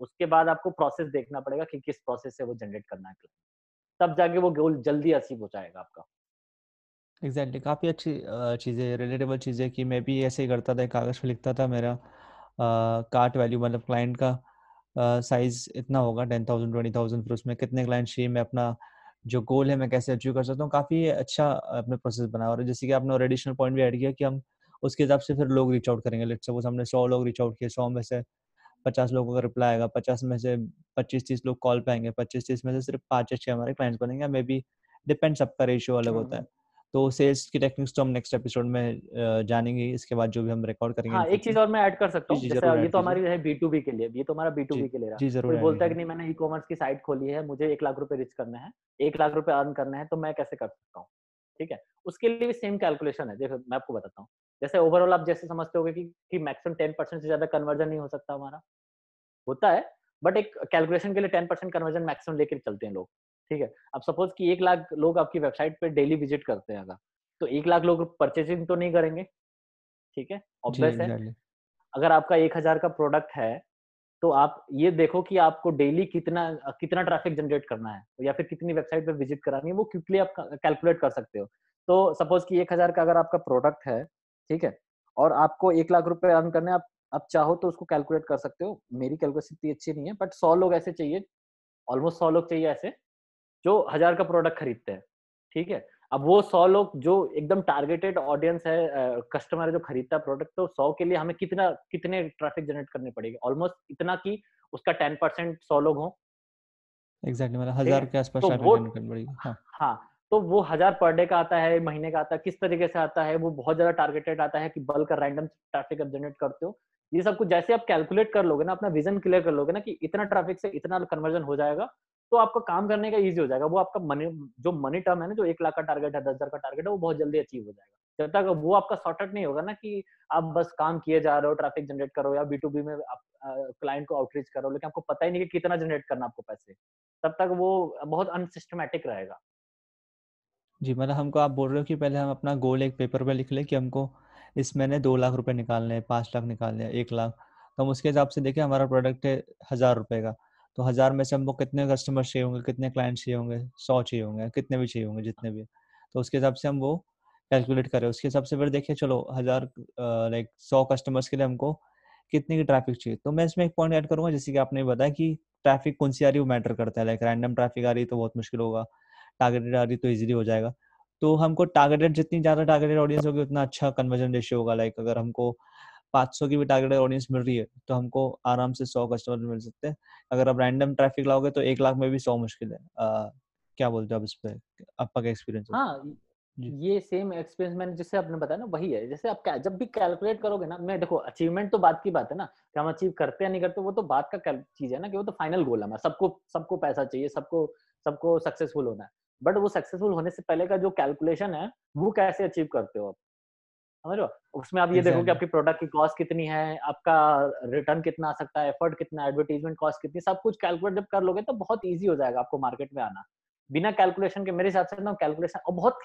उसके बाद आपको प्रोसेस देखना पड़ेगा कि किस प्रोसेस से वो जनरेट करना है, तब जाके वो गोल जल्दी अचीव हो जाएगा आपका। एग्जैक्टली, काफ़ी अच्छी चीज़ें, रिलेटेबल चीज़ें कि मैं भी ऐसे ही करता था, कागज़ पर लिखता था मेरा कार्ट वैल्यू, मतलब क्लाइंट का साइज इतना होगा 10,000, 20,000, फिर उसमें कितने क्लाइंट चाहिए, मैं अपना जो गोल है मैं कैसे अचीव कर सकता हूँ। काफ़ी अच्छा अपने प्रोसेस बनाया, और जैसे कि आपने और एडिशनल पॉइंट भी ऐड किया कि हम उसके हिसाब से फिर लोग रीच आउट करेंगे। लेट्स सपोज हमने 100 लोग रीच आउट किए, 100 में से 50 लोगों का रिप्लाई आएगा, 50 में से 25-30 लोग कॉल पे आएंगे, 25-30 में से सिर्फ 5 या 6 हमारे क्लाइंट्स बनेंगे, मे बी डिपेंड, सबका रेशियो अलग होता है। तो सेल्स की टेक्निक्स तो हम नेक्स्ट एपिसोड में जानेंगे, इसके बाद जो भी हम रिकॉर्ड करेंगे। हाँ, एक चीज और मैं ऐड कर सकता हूँ, ये तो हमारी है B2B के लिए, ये तो हमारा B2B के लिए रहा। जी जरूर। बोलता है कि नहीं मैंने ई-कॉमर्स की साइट खोली है, मुझे 1 लाख रुपए रिच करना है, 1 लाख रुपए अर्न करना है, तो मैं कैसे कर सकता हूँ, ठीक है। उसके लिए भी सेम कैलकुलेशन है, देखो मैं आपको बताता हूँ। जैसे ओवरऑल आप जैसे समझते होगे कि मैक्सिमम 10% से ज्यादा कन्वर्जन नहीं हो सकता हमारा, होता है बट एक कैलकुलेशन के लिए 10% कन्वर्जन मैक्सिमम लेकर चलते हैं लोग, ठीक है। अब सपोज कि 1 लाख लोग आपकी वेबसाइट पे डेली विजिट करते हैं अगर, तो 1 लाख लोग परचेजिंग तो नहीं करेंगे, ठीक है, ऑब्वियस है। अगर आपका 1000 का प्रोडक्ट है तो आप ये देखो कि आपको डेली कितना ट्रैफिक जनरेट करना है या फिर कितनी वेबसाइट पे विजिट करानी है, वो क्विकली आप कैलकुलेट कर सकते हो। तो सपोज कि 1000 का अगर आपका प्रोडक्ट है, ठीक है, और आपको 1 लाख रुपए अर्न करने, आप चाहो तो उसको कैलकुलेट कर सकते हो। मेरी कैलकुलेशन इतनी अच्छी नहीं है बट 100 लोग ऐसे चाहिए, ऑलमोस्ट 100 लोग चाहिए ऐसे जो 1000 का प्रोडक्ट खरीदते हैं, ठीक है। अब वो 100 लोग जो एकदम टारगेटेड ऑडियंस है, कस्टमर है जो खरीदता है प्रोडक्ट, तो 100 के लिए हमें कितने ट्रैफिक जनरेट करने पड़ेगी, ऑलमोस्ट इतना कि उसका 10% 100 लोग हों। एग्जैक्टली, मतलब 1000 के आसपास जनरेट करनी पड़ेगी। हाँ, तो वो 1000 पर डे का आता है, महीने का आता है, किस तरीके से आता है, वो बहुत ज्यादा टारगेटेड आता है कि बल्क रैंडम ट्रैफिक आप जनरेट करते हो। ये सब कुछ जैसे आप कैलकुलेट कर लोगे ना, अपना विजन क्लियर कर लोगे ना कि इतना ट्रैफिक से इतना कन्वर्जन हो जाएगा, तो आपका काम करने का इजी हो जाएगा। वो आपका मनी टर्म है ना, जो 1 लाख का टारगेट है, 10,000 का टारगेट है, वो बहुत जल्दी अचीव हो जाएगा। जब तक वो आपका शॉर्ट आउट नहीं होगा ना कि आप बस काम किए जा रहे हो, ट्रैफिक जनरेट करो या B2B में आप क्लाइंट को आउटरीच करो, लेकिन आपको पता ही नहीं कि कितना जनरेट करना आपको पैसे, तब तक वो बहुत अनसिस्टमेटिक रहेगा। जी, मतलब हमको आप बोल रहे हो कि पहले हम अपना गोल एक पेपर पे लिख ले कि हमको इस महीने 2 लाख रुपए निकालने हैं, 5 लाख निकालने हैं, 1 लाख, तो हम उसके हिसाब से देखें। हमारा प्रोडक्ट है 1000 रुपए का, तो 1000 में से हमको कितने कस्टमर चाहिए होंगे, कितने क्लाइंट चाहिए होंगे, 100 चाहिए होंगे, कितने भी चाहिए होंगे, जितने भी, तो उसके हिसाब से हम वो कैलकुलेट करें। उसके हिसाब से फिर देखिए, चलो 1000 लाइक 100 कस्टमर्स के लिए हमको कितनी की ट्रैफिक चाहिए। तो मैं इसमें एक पॉइंट ऐड करूँगा, जैसे कि आपने बताया कि ट्रैफिक कौन सी आ रही वो मैटर करता है। लाइक रैंडम ट्रैफिक आ रही तो बहुत मुश्किल होगा, टारगेटेड आ रही तो ईजिली हो जाएगा। तो हमको टारगेटेड, जितनी ज़्यादा टारगेटेड ऑडियंस होगी उतना अच्छा कन्वर्जन रेशियो होगा। लाइक अगर हमको 500 की भी टारगेटेड ऑडियंस मिल रही है तो हमको आराम से 100 कस्टमर मिल सकते हैं। अगर आप रैंडम ट्रैफिक लाओगे तो 1 लाख में भी 100 मुश्किल है। क्या बोलते हो आप इस पर, आपका क्या एक्सपीरियंस है? हाँ, ये सेम एक्सपीरियंस मैंने जैसे आपने बताया ना वही है। जैसे आप जब भी कैलकुलेट करोगे ना, मैं देखो अचीवमेंट तो बात की बात है ना कि हम अचीव करते या नहीं करते, वो तो बात का चीज है ना कि वो तो फाइनल गोल है। सबको पैसा चाहिए, सबको सक्सेसफुल होना है, बट वो सक्सेसफुल होने से पहले का जो कैलकुलेशन है वो कैसे अचीव करते हो आप, समझ रहे हो? उसमें आप ये देखो कि आपकी प्रोडक्ट की कॉस्ट कितनी है, आपका रिटर्न कितना आ सकता है, एफर्ट कितना, एडवर्टाइजमेंट कॉस्ट कितनी, सब कुछ कैलकुलेट जब कर लोगे तो बहुत इजी हो जाएगा आपको मार्केट में आना बिना कैलकुलेशन के। मेरे हिसाब से ना कैलकुलेशन, और बहुत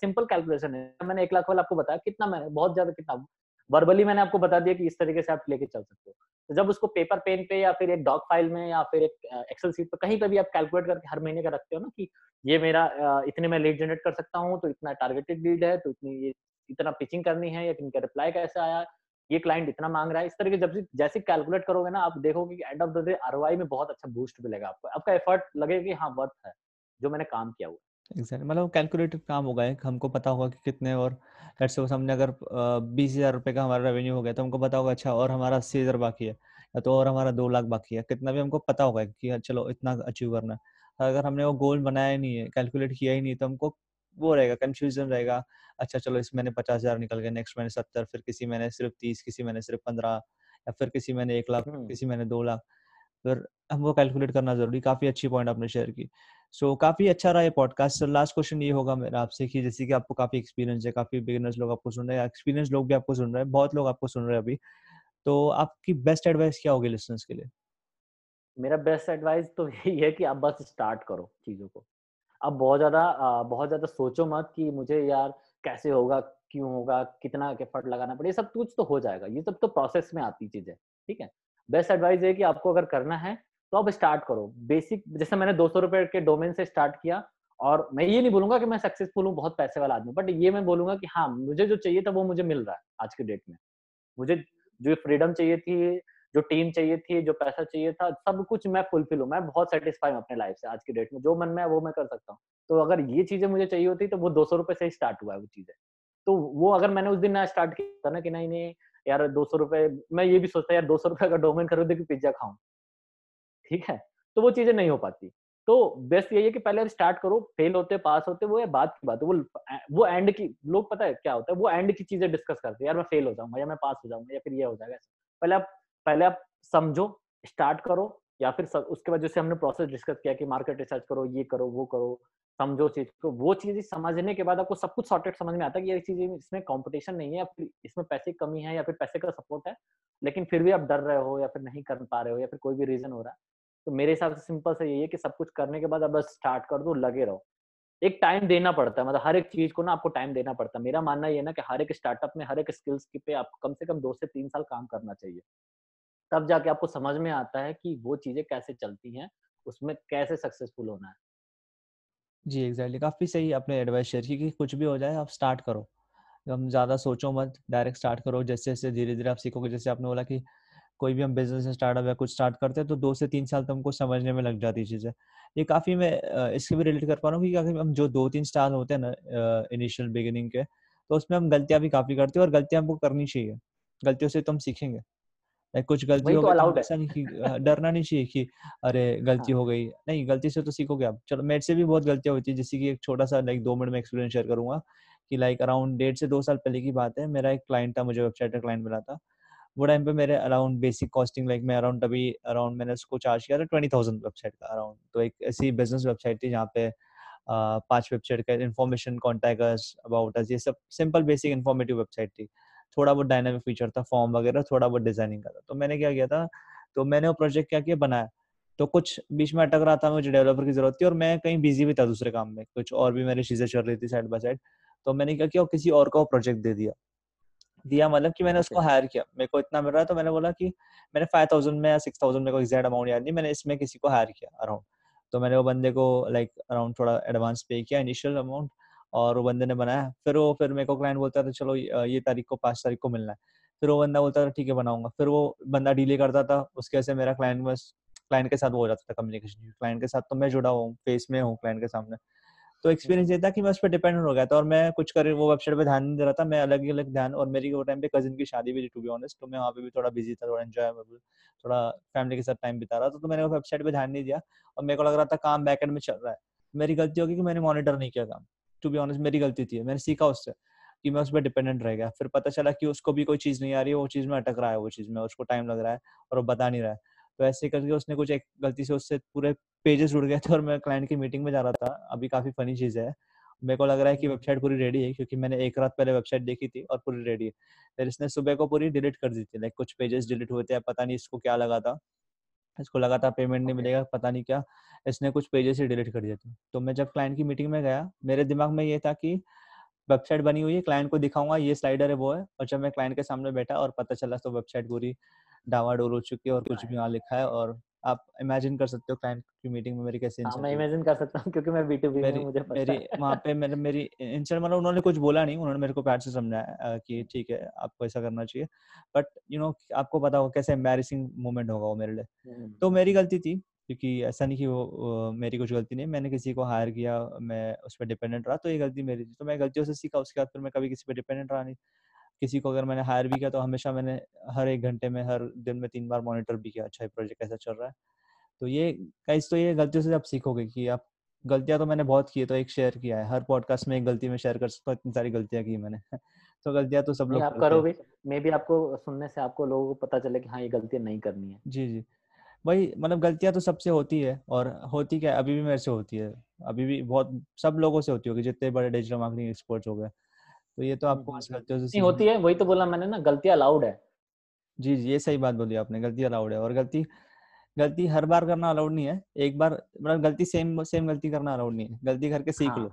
सिंपल कैलकुलेशन है। मैंने 1 लाख वाला आपको बताया कितना, मैंने बहुत ज्यादा कितना वर्बली मैंने आपको बता दिया कि इस तरीके से आप लेके चल सकते हो। तो जब उसको पेपर पेन पे या फिर एक डॉक फाइल में या फिर एक एक्सेल सीट पे कहीं पे भी आप कैलकुलेट करके हर महीने का रखते हो ना कि ये मेरा इतने में लीड जनरेट कर सकता हूँ, तो इतना टारगेटेड लीड है, तो इतना पिचिंग करनी है, या इनका रिप्लाई कैसे आया, ये क्लाइंट इतना मांग रहा है, इस तरह के जब जैसे कैलकुलेट करोगे ना आप देखोगे कि end of the day ROI में बहुत अच्छा बूस्ट मिलेगा आपको। आपका एफर्ट लगेगा कि हाँ वर्थ है जो मैंने काम किया हुआ। एग्जैक्टली, मतलब कैलकुलेटेड काम होगा, हमको पता होगा कि कितने, और लेट्स से हमने अगर 20,000 रुपए का हमारा रेवेन्यू हो गया तो हमको पता होगा अच्छा और हमारा 80,000 बाकी है, या तो और हमारा 2 लाख बाकी है, कितना भी हमको पता होगा कि चलो इतना अचीव करना है। अगर हमने वो गोल बनाया ही नहीं है, कैलकुलेट किया ही नहीं, तो हमको वो रहेगा, कंफ्यूजन रहेगा, अच्छा चलो इस महीने 50,000 निकल गया, नेक्स्ट महीने 70, फिर किसी महीने सिर्फ 30, किसी महीने सिर्फ 15, या फिर किसी महीने 1 लाख, किसी महीने 2 लाख, फिर हमको कैलकुलेट करना जरूरी। काफी अच्छी पॉइंट आपने शेयर की। सो काफी अच्छा रहा ये पॉडकास्ट। लास्ट क्वेश्चन ये होगा मेरा आपसे कि जैसे कि आपको काफी एक्सपीरियंस है, काफी बिगिनर्स लोग आपको सुन रहे हैं, एक्सपीरियंस लोग भी आपको सुन रहे हैं, बहुत लोग आपको सुन रहे हैं अभी, तो आपकी बेस्ट एडवाइस क्या होगी लिसनर्स के लिए? मेरा बेस्ट एडवाइस तो यही है कि आप बस स्टार्ट करो चीजों को। आप बहुत ज्यादा सोचो मत कि मुझे यार कैसे होगा, क्यों होगा, कितना एफर्ट लगाना पड़े, ये सब कुछ तो हो जाएगा, ये सब तो प्रोसेस में आती चीज है। ठीक है, बेस्ट एडवाइस है कि आपको अगर करना है तो आप स्टार्ट करो। बेसिक, जैसे मैंने 200 रुपए के डोमेन से स्टार्ट किया, और मैं ये नहीं बोलूंगा कि मैं सक्सेसफुल हूँ, बहुत पैसे वाला आदमी, बट ये मैं बोलूंगा कि हाँ, मुझे जो चाहिए था वो मुझे मिल रहा है आज के डेट में। मुझे जो फ्रीडम चाहिए थी, जो टीम चाहिए थी, जो पैसा चाहिए था, सब कुछ मैं फुलफिल हूँ। मैं बहुत सेटिस्फाई हूँ अपने लाइफ से आज के डेट में। जो मन में है वो मैं कर सकता हूँ। तो अगर ये चीजें मुझे चाहिए होती तो वो 200 रुपए से ही स्टार्ट हुआ है वो चीजें। तो वो अगर मैंने उस दिन ना स्टार्ट किया ना कि नहीं यार 200 रुपए, मैं ये भी सोचता यार 200 रुपए का डोमेन खरीदे कि पिज्जा खाऊं, ठीक है, तो वो चीजें नहीं हो पाती। तो बेस्ट यही है कि पहले स्टार्ट करो, फेल होते पास होते वो बात की बात है, वो एंड की, लोग पता है क्या होता है, वो एंड की चीजें डिस्कस करते हैं, यार मैं फेल हो जाऊंगा या मैं पास हो जाऊंगा या फिर ये हो जाएगा। पहले आप समझो, स्टार्ट करो, या फिर उसके बाद जैसे हमने प्रोसेस डिस्कस किया कि मार्केट रिसर्च करो, ये करो, वो करो, समझो चीज को। वो चीज समझने के बाद आपको सब कुछ सॉर्टेड समझ में आता है कि ये चीजें, इसमें कंपटीशन नहीं है, या फिर इसमें पैसे की कमी है, या फिर पैसे का सपोर्ट है, लेकिन फिर भी आप डर रहे हो या फिर नहीं कर पा रहे हो या फिर कोई भी रीजन हो रहा है। तो मेरे हिसाब से सिंपल से यही है कि सब कुछ करने के बाद आप बस स्टार्ट कर दो, लगे रहो। एक टाइम देना पड़ता है, मतलब हर एक चीज को ना आपको टाइम देना पड़ता है। मेरा मानना ये ना कि हर एक स्टार्टअप में, हर एक स्किल्स पे आपको कम से कम 2 से 3 साल काम करना चाहिए, तब जाके आपको समझ में आता है कि वो चीजें कैसे चलती हैं, उसमें कैसे सक्सेसफुल होना है। जी एग्जैक्टली, काफी सही आपने एडवाइस शेयर की कि कुछ भी हो जाए आप स्टार्ट करो, हम ज्यादा सोचो मत, डायरेक्ट स्टार्ट करो। जैसे जैसे धीरे धीरे आप सीखोगे, जैसे आपने बोला कि कोई भी हम बिजनेस स्टार्टअप या कुछ स्टार्ट करते हैं तो 2 से 3 साल तो हमको समझने में लग जाती है चीजें। ये काफी मैं इससे भी रिलेट कर पा रहा हूँ कि हम जो 2-3 साल होते हैं ना इनिशियल बिगिनिंग के, तो उसमें हम गलतियां भी काफी करते हैं, और गलतियां हमको करनी चाहिए, गलतियों से तो हम सीखेंगे। कुछ गलती हो गई, ऐसा नहीं कि डरना नहीं चाहिए कि अरे गलती हो गई, नहीं, गलती से तो सीखोगे आप। चलो, मेरे से भी बहुत गलतियां होती है, जैसे कि एक छोटा सा 2 मिनट में एक्सपीरियंस शेयर करूंगा कि अराउंड 1.5 से 2 साल पहले की बात है। मेरा एक क्लाइंट था, मुझे वेबसाइट का क्लाइंट मिला था। वो टाइम पे मेरे अराउंड बेसिक कॉस्टिंग मैं अराउंड मैंने उसको चार्ज किया था 20,000 वेबसाइट का अराउंड। तो एक ऐसी बिजनेस वेबसाइट थी जहाँ पे 5 वेबसाइट का इन्फॉर्मेशन, कॉन्टैक्ट्स, अबाउट अस, ये सब सिंपल बेसिक इन्फॉर्मेटिव वेबसाइट थी। थोड़ा बहुत डायनामिक फीचर था, फॉर्म वगैरह, थोड़ा बहुत डिजाइनिंग का था। तो मैंने क्या किया था, तो मैंने वो प्रोजेक्ट क्या किया, बनाया। तो कुछ बीच में अटक रहा था, मुझे डेवलपर की जरूरत थी, और मैं कहीं बिजी भी था दूसरे काम में, कुछ और भी मेरी चीजें चल रही थी साइड बाय साइड। तो मैंने क्या किया, किसी और का वो प्रोजेक्ट दे दिया, मतलब कि मैंने उसको हायर किया। मेरे को इतना मिल रहा, तो मैंने बोला कि मैंने 5,000 में या 6,000 को एग्जैक्ट अमाउंट याद नहीं, मैंने इसमें किसी को हायर किया अराउंड। तो मैंने वो बंदे को अराउंड थोड़ा एडवांस पे किया इनिशियल अमाउंट, और वो बंदे ने बनाया। फिर मेरे को क्लाइंट बोलता था चलो ये 5 तारीख को मिलना है। फिर वो बंदा बोलता था ठीक है बनाऊंगा, फिर वो बंदा डिले करता था। उसके वजह से मेरा क्लाइंट के साथ वो हो जाता था कम्युनिकेशन, क्लाइंट के साथ तो मैं जुड़ा हूँ, फेस में हूँ क्लाइंट के सामने। तो एक्सपीरियंस ये था कि मैं उस पर डिपेंडेंट हो गया था, और मैं कुछ कर वो वेबसाइट पे ध्यान नहीं दे रहा था, मैं अलग ध्यान। और मेरी वो टाइम पे कजिन की शादी भी थी, टू बी ऑनेस्ट, तो मैं वहाँ पे भी थोड़ा बिजी था, थोड़ा एंजॉयबल, थोड़ा फैमिली के साथ टाइम बिता रहा था। तो मैंने वो वेबसाइट पे ध्यान नहीं दिया, और मेरे को लग रहा था काम बैकएंड में चल रहा है। मेरी गलती होगी कि मैंने मॉनिटर नहीं किया काम, टू बी ऑनेस्ट मेरी गलती थी। मैंने सीखा उससे कि मैं उस पर डिपेंडेंट रह गया। फिर पता चला कि उसको भी कोई चीज नहीं आ रही है, वो चीज में अटक रहा है, वो चीज में उसको टाइम लग रहा है और वो बता नहीं रहा है। तो ऐसे करके उसने कुछ एक गलती से उससे पूरे पेजेस उड़ गए थे, और मैं क्लाइंट की मीटिंग में जा रहा था। अभी काफी फनी चीज है, मेरे को लग रहा है कि वेबसाइट पूरी रेडी है, क्योंकि मैंने एक रात पहले वेबसाइट देखी थी और पूरी रेडी है। फिर इसने सुबह को पूरी डिलीट कर दी थी, कुछ पेजेस डिलीट हुए थे, पता नहीं इसको क्या लगा था, इसको लगा था पेमेंट नहीं मिलेगा, पता नहीं क्या, इसने कुछ पेजेस ही डिलीट कर दिए थे। तो मैं जब क्लाइंट की मीटिंग में गया, मेरे दिमाग में ये था कि वेबसाइट बनी हुई है, क्लाइंट को दिखाऊंगा, ये स्लाइडर है वो है। और जब मैं क्लाइंट के सामने बैठा और पता चला तो वेबसाइट पूरी डावाडोल हो चुकी है, और कुछ भी वहाँ लिखा है। और आप इमेजिन कर सकते हो क्लाइंट की मीटिंग में मेरी कैसे इंसल्ट, मैं इमेजिन कर सकता हूं क्योंकि मैं B2B में हूं, मुझे पता है। मेरी वहां पे मेरी इंसल्ट, मतलब उन्होंने कुछ बोला नहीं, उन्होंने मेरे को प्यार से समझाया कि ठीक है आपको ऐसा करना चाहिए, बट यू नो आपको पता होगा कैसे एम्बैरेसिंग मोमेंट होगा वो मेरे लिए। तो मेरी गलती थी, क्योंकि ऐसा नहीं कि वो मेरी कुछ गलती नहीं, मैंने किसी को हायर किया, मैं उस पर डिपेंडेंट रहा, तो ये गलती मेरी थी, तो मैं गलतियों से सीखा। उसके बाद फिर मैं कभी किसी पर डिपेंडेंट रहा नहीं। किसी को अगर मैंने हायर भी किया तो हमेशा मैंने हर एक घंटे में, हर दिन में 3 बार मॉनिटर भी किया, अच्छा ये प्रोजेक्ट कैसा चल रहा है। तो ये गाइस, तो ये गलतियों से आप सीखोगे कि आप, गलतियाँ तो मैंने बहुत की है, तो एक शेयर किया है हर पॉडकास्ट में, एक गलती में शेयर कर सकता हूँ, इतनी सारी गलतियाँ की मैंने। तो गलतियाँ तो सब लोग आप करोगे, मे भी आपको सुनने से आपको लोगों को पता चले कि हाँ ये गलतियाँ नहीं करनी है। जी जी भाई, मतलब गलतियाँ तो सबसे होती है, और होती क्या अभी भी मेरे से होती है, अभी भी बहुत सब लोगों से होती होगी जितने बड़े डिजिटल मार्केटिंग एक्सपर्ट्स हो गए। तो ये तो आपको गलतियों से होती है, वही तो बोला मैंने ना, गलतियाँ अलाउड है। जी जी, ये सही बात बोली आपने, गलती अलाउड है, और गलती हर बार करना अलाउड नहीं है। एक बार मतलब गलती सेम गलती करना अलाउड नहीं है, गलती करके सीख लो।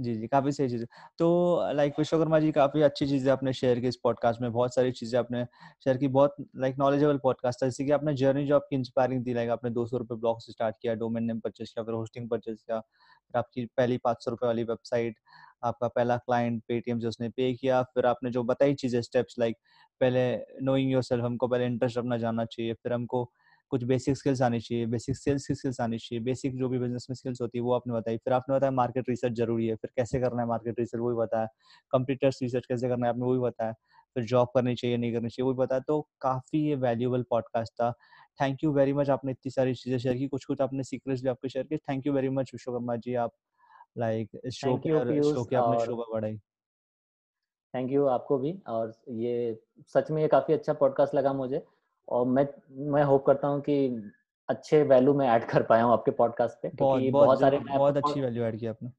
जी जी, काफी सही चीज है। तो लाइक विश्वकर्मा जी, काफी अच्छी चीजें आपने शेयर की इस पॉडकास्ट में, बहुत सारी चीजें आपने शेयर की, बहुत लाइक नॉलेजेबल पॉडकास्ट था। जैसे कि आपने जर्नी जो आपकी इंस्पायरिंग थी, लाइक आपने 200 रुपये ब्लॉग से स्टार्ट किया, डोमेन नेम परचेज किया, फिर होस्टिंग परचेज किया, फिर आपकी पहली 500 रुपये वाली वेबसाइट, आपका पहला क्लाइंट पेटीएम जो उसने पे किया, फिर आपने जो बताई चीजें स्टेप्स, लाइक पहले नोइंग योरसेल्फ, हमको पहले इंटरेस्ट अपना जानना चाहिए, फिर हमको कुछ बेसिक स्किल्स आनी चाहिए, बेसिक सेल्स की स्किल्स आनी चाहिए, बेसिक जो भी बिजनेस में स्किल्स होती है वो आपने बताई। फिर आपने बताया मार्केट रिसर्च जरूरी है, फिर कैसे करना है मार्केट रिसर्च वो भी बताया, कंप्यूटर्स रिसर्च कैसे करना है आपने वो भी बताया, फिर जॉब करनी चाहिए नहीं करनी चाहिए वो भी बताया। तो काफ़ी ये वैल्यूएबल पॉडकास्ट था। थैंक यू वेरी मच, आपने इतनी सारी चीज़ें शेयर की, कुछ आपने सीक्रेट्स भी आपके शेयर किए। Thank you very much Vishwakarma ji, आप लाइक शो की आपने शोभा बढ़ाई। थैंक यू आपको भी, और ये सच में ये काफ़ी अच्छा पॉडकास्ट लगा मुझे, और मैं होप करता हूँ कि अच्छे वैल्यू में ऐड कर पाया हूँ आपके पॉडकास्ट पे, क्योंकि बहुत सारे बहुत अच्छी वैल्यू ऐड की आपने।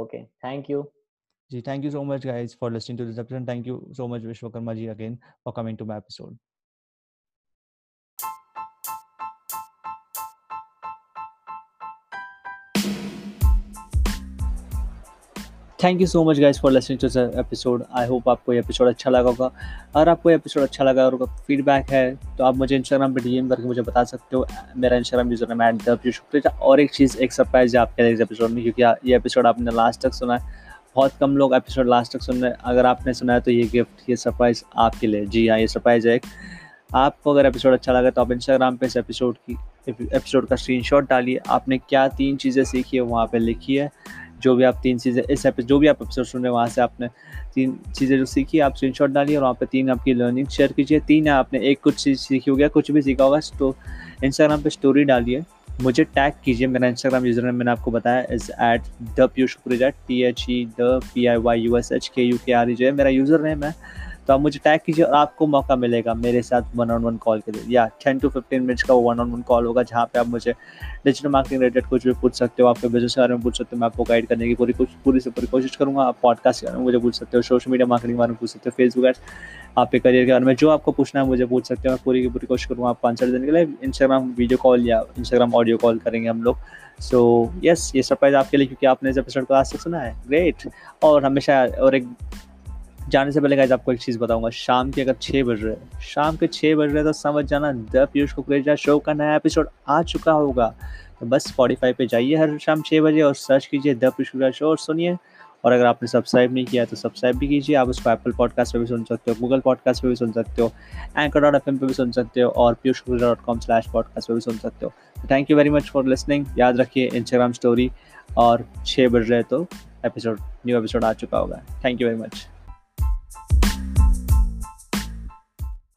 Okay, thank you ji, thank you so much guys for listening to this episode. Thank you so much Vishwakarma ji again for coming to my episode. Thank you so much guys for listening to this episode. I hope आपको ये episode अच्छा लगा होगा, और आपको ये episode अच्छा लगा और फीडबैक है तो आप मुझे इंस्टाग्राम पे डीएम करके मुझे बता सकते हो। मेरा Instagram user name @piyush kukreja। और एक चीज़, एक सरप्राइज है आपके लिए इस एपिसोड में, क्योंकि ये एपिसोड आपने लास्ट तक सुना है, बहुत कम लोग एपिसोड लास्ट तक सुन रहे हैं। अगर आपने सुना है तो ये गिफ्ट, ये सरप्राइज़ आपके लिए। जी हाँ, ये सरप्राइज है। आपको अगर एपिसोड अच्छा लगा तो आप इंस्टाग्राम पे इस एपिसोड का स्क्रीनशॉट डालिए, आपने क्या 3 चीज़ें सीखी है वहाँ पे लिखिए। जो भी आप 3 चीज़ें जो भी आप एपिसोड सुन रहे हैं वहाँ से आपने 3 चीज़ें जो सीखी आप स्क्रीनशॉट डालिए, और वहाँ पे 3 आपकी लर्निंग शेयर कीजिए। 3 आपने एक कुछ चीज़ सीखी होगी, कुछ भी सीखा होगा तो इंस्टाग्राम पे स्टोरी डालिए, मुझे टैग कीजिए। मेरा इंस्टाग्राम यूजर नेम मैंने आपको बताया इज़ @thepiyushkureja, THEPIYUSHKUKREJ मेरा यूज़र नेम है। तो आप मुझे टैग कीजिए और आपको मौका मिलेगा मेरे साथ 1-on-1 कॉल के लिए, या 10 to 15 मिनट्स का वो 1-on-1 कॉल होगा, जहाँ पे आप मुझे डिजिटल मार्केटिंग रिलेटेड कुछ भी पूछ सकते हो, आपके बिजनेस के बारे में पूछ सकते हो। मैं आपको गाइड करने की पूरी कोशिश करूँगा। आप पॉडकास्ट के बारे में मुझे पूछ सकते हो, सोशल मीडिया मार्केटिंग के बारे में पूछ सकते हो, फेसबुक एड्स, आपके करियर के बारे में जो आपको पूछना है मुझे पूछ सकते हो। मैं पूरी की पूरी कोशिश करूँगा आपको आंसर देने के लिए। इंस्टाग्राम वीडियो कॉल या इंस्टाग्राम ऑडियो कॉल करेंगे हम लोग। सो यस, ये सरप्राइज आपके लिए, क्योंकि आपने इस एपिसोड को आज तक सुना है। ग्रेट। और हमेशा, और एक जाने से पहले गाइस आपको एक चीज़ बताऊंगा, शाम के अगर 6 बज रहे हैं तो समझ जाना द पीयूष कुकरेजा शो का नया एपिसोड आ चुका होगा। तो बस स्पॉटिफाई पे जाइए हर शाम 6 बजे और सर्च कीजिए द पीयूष कुकरेजा शो और सुनिए। और अगर आपने सब्सक्राइब नहीं किया है तो सब्सक्राइब भी कीजिए। आप उसको एप्पल पॉडकास्ट पे भी सुन सकते हो, गूगल पॉडकास्ट पे भी सुन सकते हो, anchor.fm पे भी सुन सकते हो, और piyushkureja.com/podcast पे भी सुन सकते हो। Thank you very much for listening. याद रखिए इंस्टाग्राम स्टोरी, और 6 बज रहे तो एपिसोड, न्यू एपिसोड आ चुका होगा। Thank you very much.